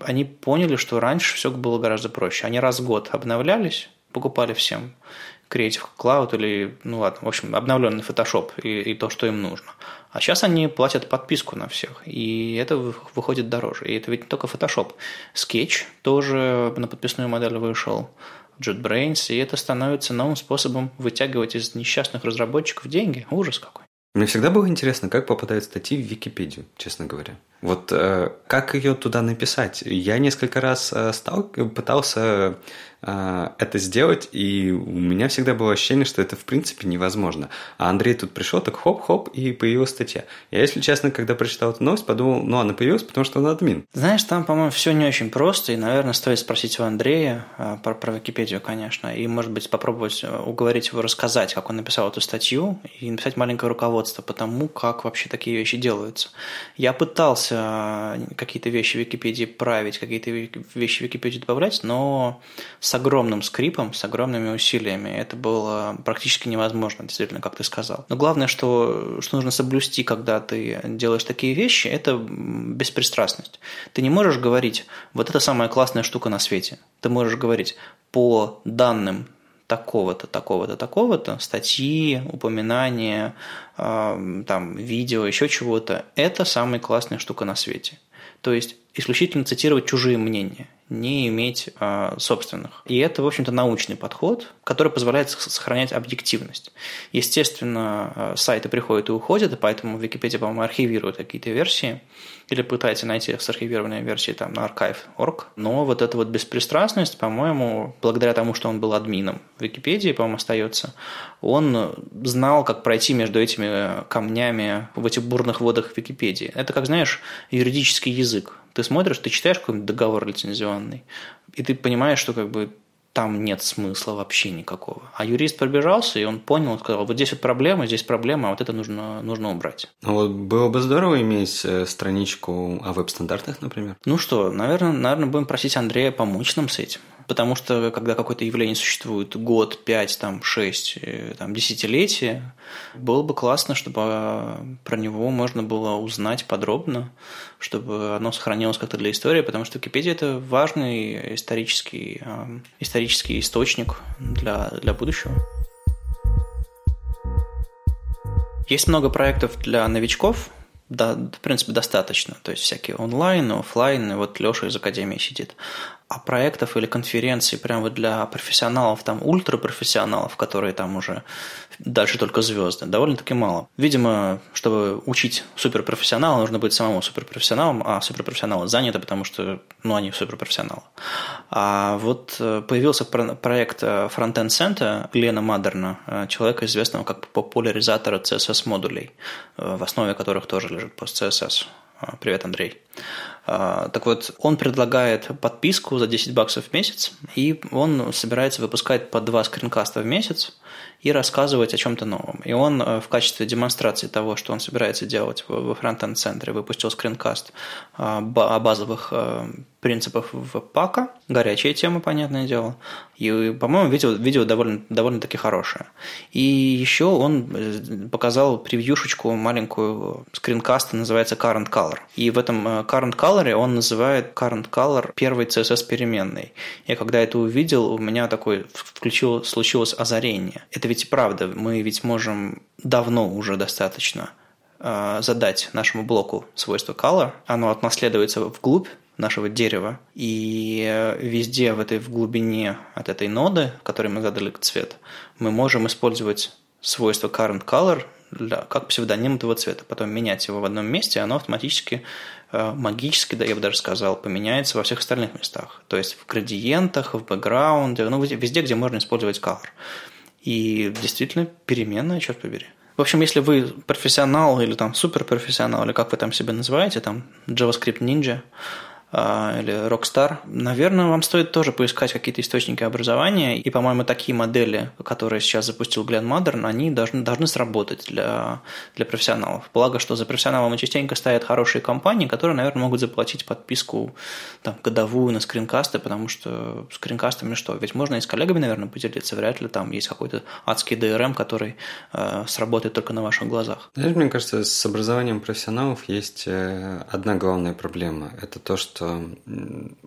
они поняли, что раньше все было гораздо проще. Они раз в год обновлялись, покупали всем Creative Cloud или, ну ладно, в общем, обновленный Photoshop и то, что им нужно. А сейчас они платят подписку на всех, и это выходит дороже. И это ведь не только Photoshop. Sketch тоже на подписную модель вышел, JetBrains, и это становится новым способом вытягивать из несчастных разработчиков деньги. Ужас какой. Мне всегда было интересно, как попадают статьи в Википедию, честно говоря. Вот как ее туда написать? Я несколько раз пытался это сделать, и у меня всегда было ощущение, что это в принципе невозможно. А Андрей тут пришел, так хоп-хоп, и появилась статья. Я, если честно, когда прочитал эту новость, подумал, ну она появилась, потому что он админ. Знаешь, там, по-моему, все не очень просто, и, наверное, стоит спросить у Андрея про Википедию, конечно, и, может быть, попробовать уговорить его рассказать, как он написал эту статью, и написать маленькое руководство по тому, как вообще такие вещи делаются. Я пытался какие-то вещи в Википедии править, какие-то вещи в Википедию добавлять, но с огромным скрипом, с огромными усилиями. Это было практически невозможно, действительно, как ты сказал. Но главное, что нужно соблюсти, когда ты делаешь такие вещи, это беспристрастность. Ты не можешь говорить, вот это самая классная штука на свете. Ты можешь говорить, по данным такого-то, такого-то, такого-то, статьи, упоминания, там, видео, еще чего-то, это самая классная штука на свете. То есть исключительно цитировать чужие мнения, не иметь собственных. И это, в общем-то, научный подход, который позволяет сохранять объективность. Естественно, сайты приходят и уходят, и поэтому Википедия, по-моему, архивирует какие-то версии или пытается найти их с архивированной версией там, на archive.org. Но вот эта вот беспристрастность, по-моему, благодаря тому, что он был админом в Википедии, по-моему, остается, он знал, как пройти между этими камнями в этих бурных водах Википедии. Это, как знаешь, юридический язык. Ты смотришь, ты читаешь какой-нибудь договор лицензионный, и ты понимаешь, что как бы там нет смысла вообще никакого. А юрист пробежался, и он понял, он сказал, вот здесь проблема, а вот это нужно убрать. Ну вот было бы здорово иметь страничку о веб-стандартах, например. Ну что, наверное, будем просить Андрея помочь нам с этим. Потому что, когда какое-то явление существует год, 5, там, 6, там, десятилетия, было бы классно, чтобы про него можно было узнать подробно, чтобы оно сохранилось как-то для истории, потому что Википедия – это важный исторический источник для будущего. Есть много проектов для новичков. Да, в принципе, достаточно. То есть, всякие онлайн, офлайн, и вот Леша из Академии сидит. А проектов или конференций прямо вот для профессионалов, там, ультрапрофессионалов, которые там уже дальше только звезды, довольно-таки мало. Видимо, чтобы учить суперпрофессионала, нужно быть самому суперпрофессионалом, а суперпрофессионалы заняты, потому что, ну, они суперпрофессионалы. А вот появился проект Frontend Center Лена Мадерна, человека, известного как популяризатора CSS-модулей, в основе которых тоже лежит пост-CSS. Привет, Андрей. Так вот, он предлагает подписку за $10 в месяц, и он собирается выпускать по 2 скринкаста в месяц и рассказывать о чем-то новом. И он в качестве демонстрации того, что он собирается делать во фронтенд-центре, выпустил скринкаст о базовых принципах веб-пака. Горячая тема, понятное дело. И, по-моему, видео довольно-таки хорошее. И еще он показал превьюшечку маленькую скринкаста, называется Current Color. И в этом Current Color он называет Current Color первой CSS-переменной. Я когда это увидел, у меня такое случилось озарение. Это ведь и правда, мы ведь можем давно уже достаточно задать нашему блоку свойство color. Оно отнаследуется вглубь нашего дерева, и везде в глубине от этой ноды, которой мы задали цвет, мы можем использовать свойство current color как псевдоним этого цвета, потом менять его в одном месте, оно автоматически, магически, да, я бы даже сказал, поменяется во всех остальных местах. То есть в градиентах, в бэкграунде, ну, везде, где можно использовать color. И действительно переменная, черт побери. В общем, если вы профессионал или там суперпрофессионал, или как вы там себя называете, там JavaScript Ninja или Rockstar, наверное, вам стоит тоже поискать какие-то источники образования. И, по-моему, такие модели, которые сейчас запустил Глен Мадерн, они должны сработать для профессионалов. Благо, что за профессионалом частенько стоят хорошие компании, которые, наверное, могут заплатить подписку там, годовую на скринкасты, потому что скринкастами что? Ведь можно и с коллегами, наверное, поделиться. Вряд ли там есть какой-то адский DRM, который сработает только на ваших глазах. Знаешь, мне кажется, с образованием профессионалов есть одна главная проблема. Это то, что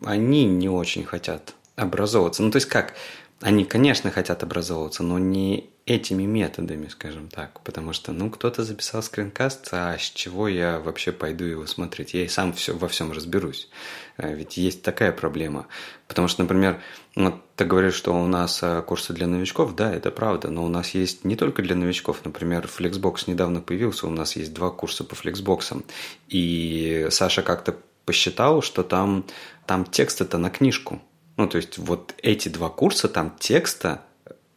они не очень хотят образовываться. Ну, то есть как? Они, конечно, хотят образовываться, но не этими методами, скажем так. Потому что, ну, кто-то записал скринкаст, а с чего я вообще пойду его смотреть? Я и сам во всем разберусь. Ведь есть такая проблема. Потому что, например, вот ты говоришь, что у нас курсы для новичков. Да, это правда, но у нас есть не только для новичков. Например, Flexbox недавно появился, у нас есть 2 курса по Flexbox. И Саша как-то посчитал, что там текста-то на книжку. Ну, то есть, вот эти 2 курса, там текста,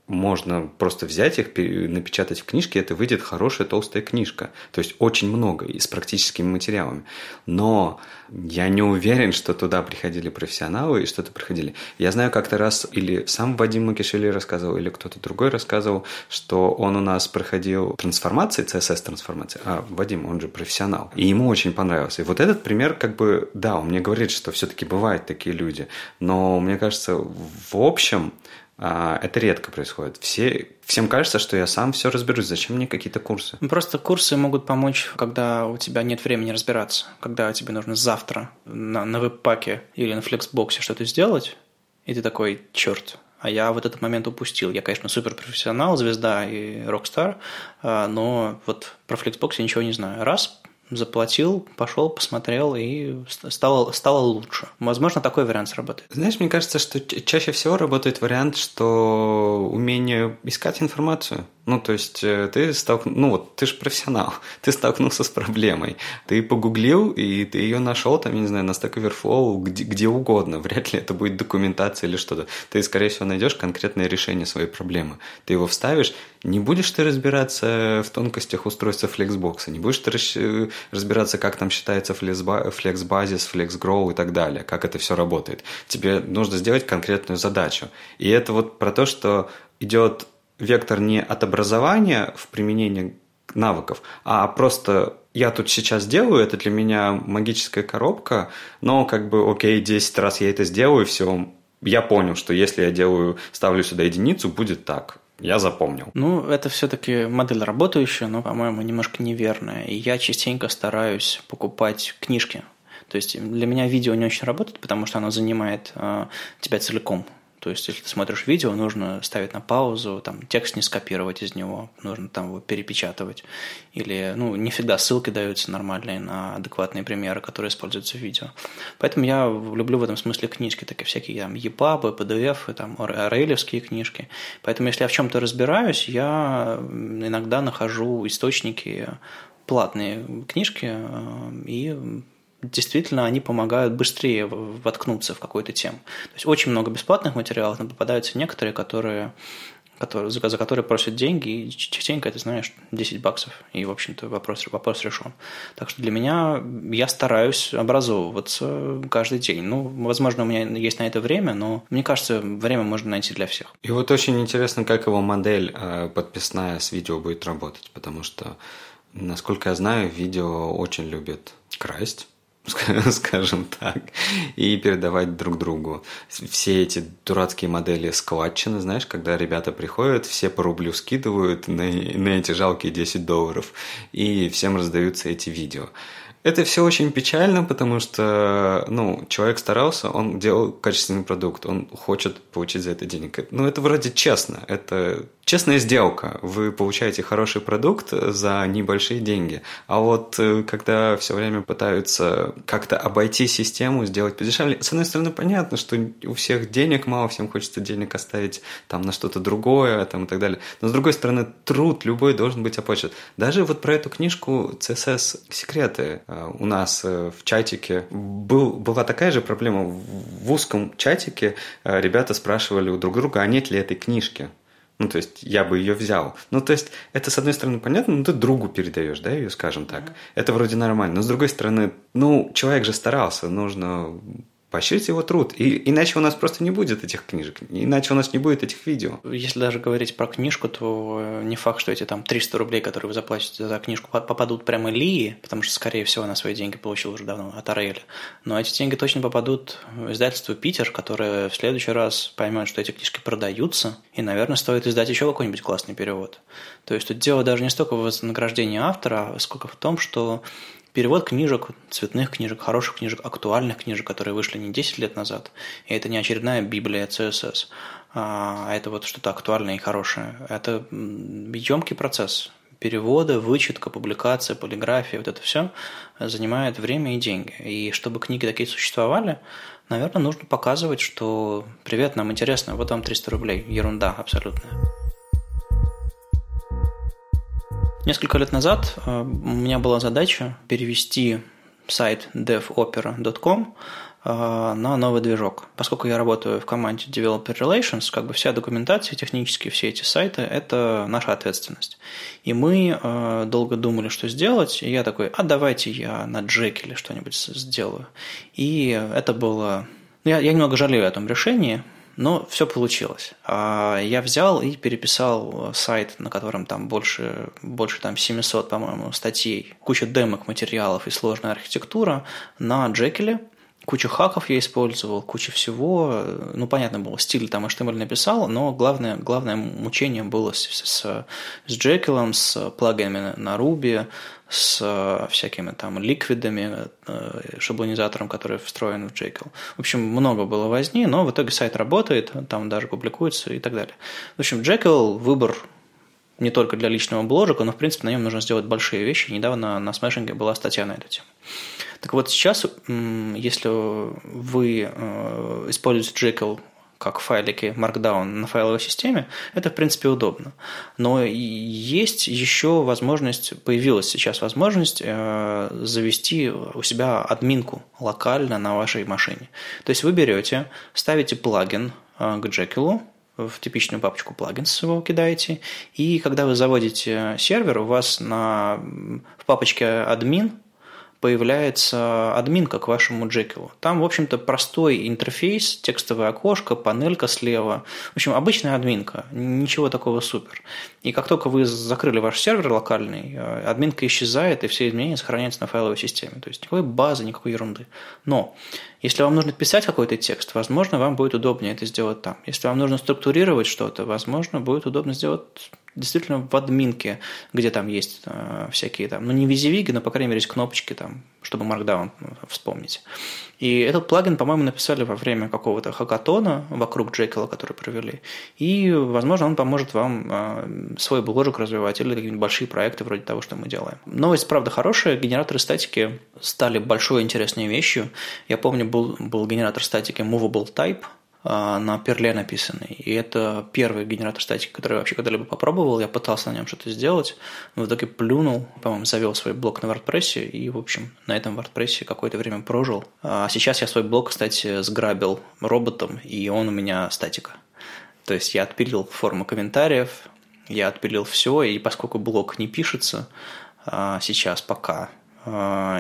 можно просто взять их, напечатать в книжке, это выйдет хорошая толстая книжка. То есть, очень много и с практическими материалами. Но я не уверен, что туда приходили профессионалы и что-то приходили. Я знаю, как-то раз или сам Вадим Макишвили рассказывал, или кто-то другой рассказывал, что он у нас проходил трансформации, CSS-трансформации. А Вадим, он же профессионал. И ему очень понравился. И вот этот пример, как бы, да, он мне говорит, что все-таки бывают такие люди. Но мне кажется, в общем... Это редко происходит. Всем кажется, что я сам все разберусь. Зачем мне какие-то курсы? Просто курсы могут помочь, когда у тебя нет времени разбираться. Когда тебе нужно завтра на веб-паке или на флексбоксе что-то сделать, и ты такой, черт, а я вот этот момент упустил. Я, конечно, суперпрофессионал, звезда и рок-стар, но вот про флексбокс я ничего не знаю. Раз, заплатил, пошел, посмотрел и стало лучше. Возможно, такой вариант сработает. Знаешь, мне кажется, что чаще всего работает вариант, что умение искать информацию. Ну, то есть, ты же профессионал, ты столкнулся с проблемой, ты погуглил, и ты ее нашел, там, я не знаю, на Stack Overflow, где угодно, вряд ли это будет документация или что-то. Ты, скорее всего, найдешь конкретное решение своей проблемы, ты его вставишь, не будешь ты разбираться в тонкостях устройства Flexbox, не будешь ты разбираться, как там считается FlexBasis, FlexGrow и так далее, как это все работает. Тебе нужно сделать конкретную задачу. И это вот про то, что идет... Вектор не от образования в применении навыков, а просто я тут сейчас делаю, это для меня магическая коробка, но как бы окей, 10 раз я это сделаю, все, я понял, что если я ставлю сюда единицу, будет так. Я запомнил. Ну, это все-таки модель работающая, но, по-моему, немножко неверная. И я частенько стараюсь покупать книжки. То есть для меня видео не очень работает, потому что оно занимает тебя целиком. То есть, если ты смотришь видео, нужно ставить на паузу, там, текст не скопировать из него, нужно там его перепечатывать. Или, ну, не всегда ссылки даются нормальные на адекватные примеры, которые используются в видео. Поэтому я люблю в этом смысле книжки, такие всякие там EPUB, PDF, там, орелевские книжки. Поэтому, если я в чем-то разбираюсь, я иногда нахожу источники, платные книжки, и... Действительно, они помогают быстрее воткнуться в какую-то тему. То есть очень много бесплатных материалов, но попадаются некоторые, за которые просят деньги, и частенько, ты знаешь, $10, и, в общем-то, вопрос решен. Так что для меня, я стараюсь образовываться каждый день. Ну, возможно, у меня есть на это время, но, мне кажется, время можно найти для всех. И вот очень интересно, как его модель подписная с видео будет работать, потому что, насколько я знаю, видео очень любят красть, скажем так, и передавать друг другу. Все эти дурацкие модели складчины, знаешь, когда ребята приходят, все по рублю скидывают на эти жалкие $10, и всем раздаются эти видео. Это все очень печально, потому что, ну, человек старался, он делал качественный продукт, он хочет получить за это денег. Ну, это вроде честно, это честная сделка. Вы получаете хороший продукт за небольшие деньги. А вот когда все время пытаются как-то обойти систему, сделать подешевле, с одной стороны, понятно, что у всех денег мало, всем хочется денег оставить там на что-то другое там, и так далее. Но, с другой стороны, труд любой должен быть оплачен. Даже вот про эту книжку «CSS секреты» у нас в чатике была такая же проблема. В узком чатике ребята спрашивали у друг друга, а нет ли этой книжки. Ну, то есть, я бы ее взял. Ну, то есть, это, с одной стороны, понятно, но ты другу передаешь, да, ее, скажем так. Это вроде нормально. Но, с другой стороны, ну, человек же старался, нужно поощрить его труд. И иначе у нас просто не будет этих книжек, иначе у нас не будет этих видео. Если даже говорить про книжку, то не факт, что эти там 300 рублей, которые вы заплатите за книжку, попадут прямо Илье, потому что, скорее всего, она свои деньги получила уже давно от Ареля. Но эти деньги точно попадут в издательство «Питер», которое в следующий раз поймет, что эти книжки продаются, и, наверное, стоит издать еще какой-нибудь классный перевод. То есть тут дело даже не столько в вознаграждении автора, сколько в том, что перевод книжек, цветных книжек, хороших книжек, актуальных книжек, которые вышли не 10 лет назад. И это не очередная Библия CSS, а это вот что-то актуальное и хорошее. Это емкий процесс. Переводы, вычетка, публикация, полиграфия, вот это все занимает время и деньги. И чтобы книги такие существовали, наверное, нужно показывать, что «Привет, нам интересно, вот вам 300 рублей». Ерунда абсолютная. Несколько лет назад у меня была задача перевести сайт devopera.com на новый движок. Поскольку я работаю в команде Developer Relations, как бы вся документация, технически все эти сайты – это наша ответственность. И мы долго думали, что сделать, и я такой, а давайте я на Jekyll что-нибудь сделаю. И это было… Я немного жалею о том решении, но все получилось. Я взял и переписал сайт, на котором там больше там 700, по-моему, статей, куча демок, материалов и сложная архитектура на Jekyll. Кучу хаков я использовал, кучу всего. Ну, понятно было, стиль там HTML написал, но главное мучение было с Jekyll, с плагинами на Ruby, с всякими там ликвидами, шаблонизатором, который встроен в Jekyll. В общем, много было возни, но в итоге сайт работает, там даже публикуется и так далее. В общем, Jekyll – выбор не только для личного бложика, но, в принципе, на нем нужно сделать большие вещи. Недавно на Smashing была статья на эту тему. Так вот, сейчас, если вы используете Jekyll как файлики Markdown на файловой системе, это, в принципе, удобно. Но есть еще возможность, появилась сейчас возможность завести у себя админку локально на вашей машине. То есть вы берете, ставите плагин к Jekyll, в типичную папочку plugins его кидаете, и когда вы заводите сервер, у вас в папочке админ появляется админка к вашему Jekyll. Там, в общем-то, простой интерфейс, текстовое окошко, панелька слева. В общем, обычная админка, ничего такого супер. И как только вы закрыли ваш сервер локальный, админка исчезает, и все изменения сохраняются на файловой системе. То есть никакой базы, никакой ерунды. Но если вам нужно писать какой-то текст, возможно, вам будет удобнее это сделать там. Если вам нужно структурировать что-то, возможно, будет удобно сделать действительно в админке, где там есть всякие там, ну не визивиги, но, по крайней мере, есть кнопочки там, чтобы Markdown вспомнить. И этот плагин, по-моему, написали во время какого-то хакатона вокруг Jekyll, который провели. И, возможно, он поможет вам свой бложик развивать или какие-нибудь большие проекты вроде того, что мы делаем. Новость, правда, хорошая. Генераторы статики стали большой интересной вещью. Я помню, был генератор статики Movable Type, на перле написанный. И это первый генератор статики, который я вообще когда-либо попробовал. Я пытался на нем что-то сделать, но в итоге плюнул, по-моему, завел свой блог на WordPress и, в общем, на этом WordPress какое-то время прожил. А сейчас я свой блог, кстати, сграбил роботом, и он у меня статика. То есть я отпилил форму комментариев, я отпилил все, и поскольку блог не пишется сейчас пока,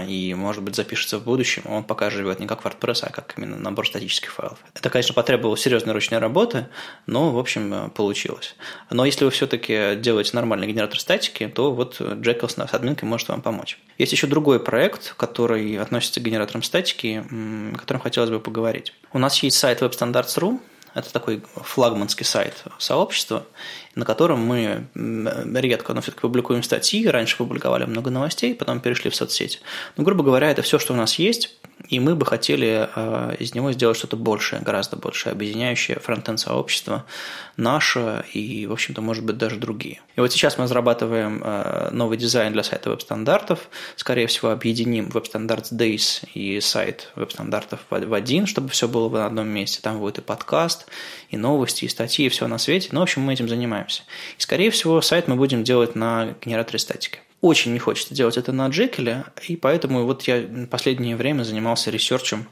и, может быть, запишется в будущем. Он пока живет не как WordPress, а как именно набор статических файлов. Это, конечно, потребовало серьезной ручной работы, но, в общем, получилось. Но если вы все-таки делаете нормальный генератор статики, то вот Jekyll с админкой может вам помочь. Есть еще другой проект, который относится к генераторам статики, о котором хотелось бы поговорить. У нас есть сайт webstandards.ru, Это такой флагманский сайт сообщества, на котором мы редко, но все-таки публикуем статьи. Раньше публиковали много новостей, потом перешли в соцсети. Но, грубо говоря, это все, что у нас есть, и мы бы хотели из него сделать что-то большее, гораздо большее, объединяющее фронтенд-сообщество наше и, в общем-то, может быть, даже другие. И вот сейчас мы разрабатываем новый дизайн для сайта веб-стандартов. Скорее всего, объединим веб-стандарт Days и сайт веб-стандартов в один, чтобы все было в одном месте. Там будет и подкаст, и новости, и статьи, и все на свете. Ну, в общем, мы этим занимаемся. И, скорее всего, сайт мы будем делать на генераторе статики. Очень не хочется делать это на Джекиле, и поэтому вот я в последнее время занимался ресерчем,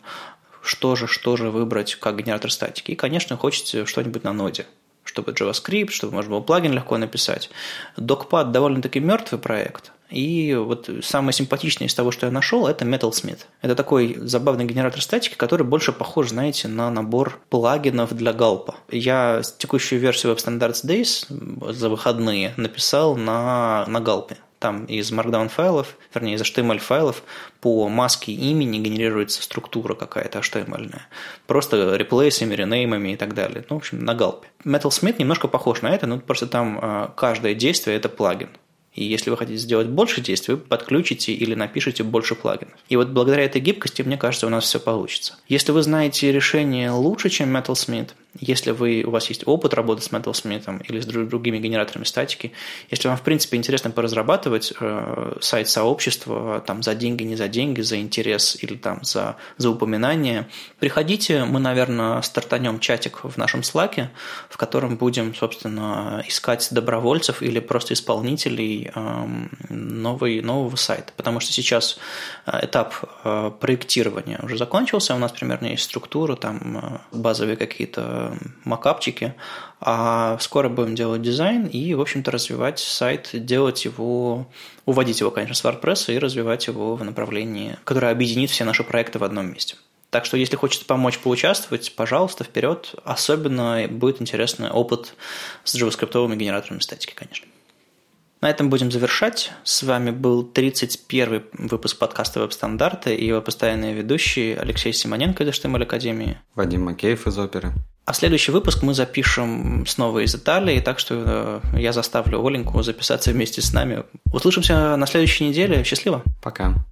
что же выбрать как генератор статики. И, конечно, хочется что-нибудь на ноде, чтобы JavaScript, чтобы можно было плагин легко написать. Докпад довольно-таки мертвый проект. И вот самое симпатичное из того, что я нашел, это Metalsmith. Это такой забавный генератор статики, который больше похож, знаете, на набор плагинов для галпа. Я текущую версию WebStandards Days за выходные написал на галпе. Там из Markdown файлов, вернее, из HTML файлов по маске имени генерируется структура какая-то HTML-ная. Просто реплейсами, ренеймами и так далее. Ну, в общем, на галпе. Metalsmith немножко похож на это, но просто там каждое действие – это плагин. И если вы хотите сделать больше действий, вы подключите или напишите больше плагинов. И вот благодаря этой гибкости, мне кажется, у нас все получится. Если вы знаете решение лучше, чем Metalsmith, если у вас есть опыт работы с Metalsmith или с другими генераторами статики, если вам, в принципе, интересно поразрабатывать сайт сообщества там, за деньги, не за деньги, за интерес или там, за упоминание, приходите, мы, наверное, стартанем чатик в нашем Slack'е, в котором будем, собственно, искать добровольцев или просто исполнителей нового сайта. Потому что сейчас этап проектирования уже закончился, у нас примерно есть структура, там базовые какие-то макапчики, а скоро будем делать дизайн и, в общем-то, развивать сайт, делать его, уводить его, конечно, с WordPress и развивать его в направлении, которое объединит все наши проекты в одном месте. Так что, если хочется помочь, поучаствовать, пожалуйста, вперед. Особенно будет интересный опыт с JavaScript-овыми генераторами статики, конечно. На этом будем завершать. С вами был 31-й выпуск подкаста «Веб-стандарты» и его постоянные ведущие Алексей Симоненко из HTML Академии. Вадим Макеев из «Оперы». А следующий выпуск мы запишем снова из Италии, так что я заставлю Оленьку записаться вместе с нами. Услышимся на следующей неделе. Счастливо! Пока!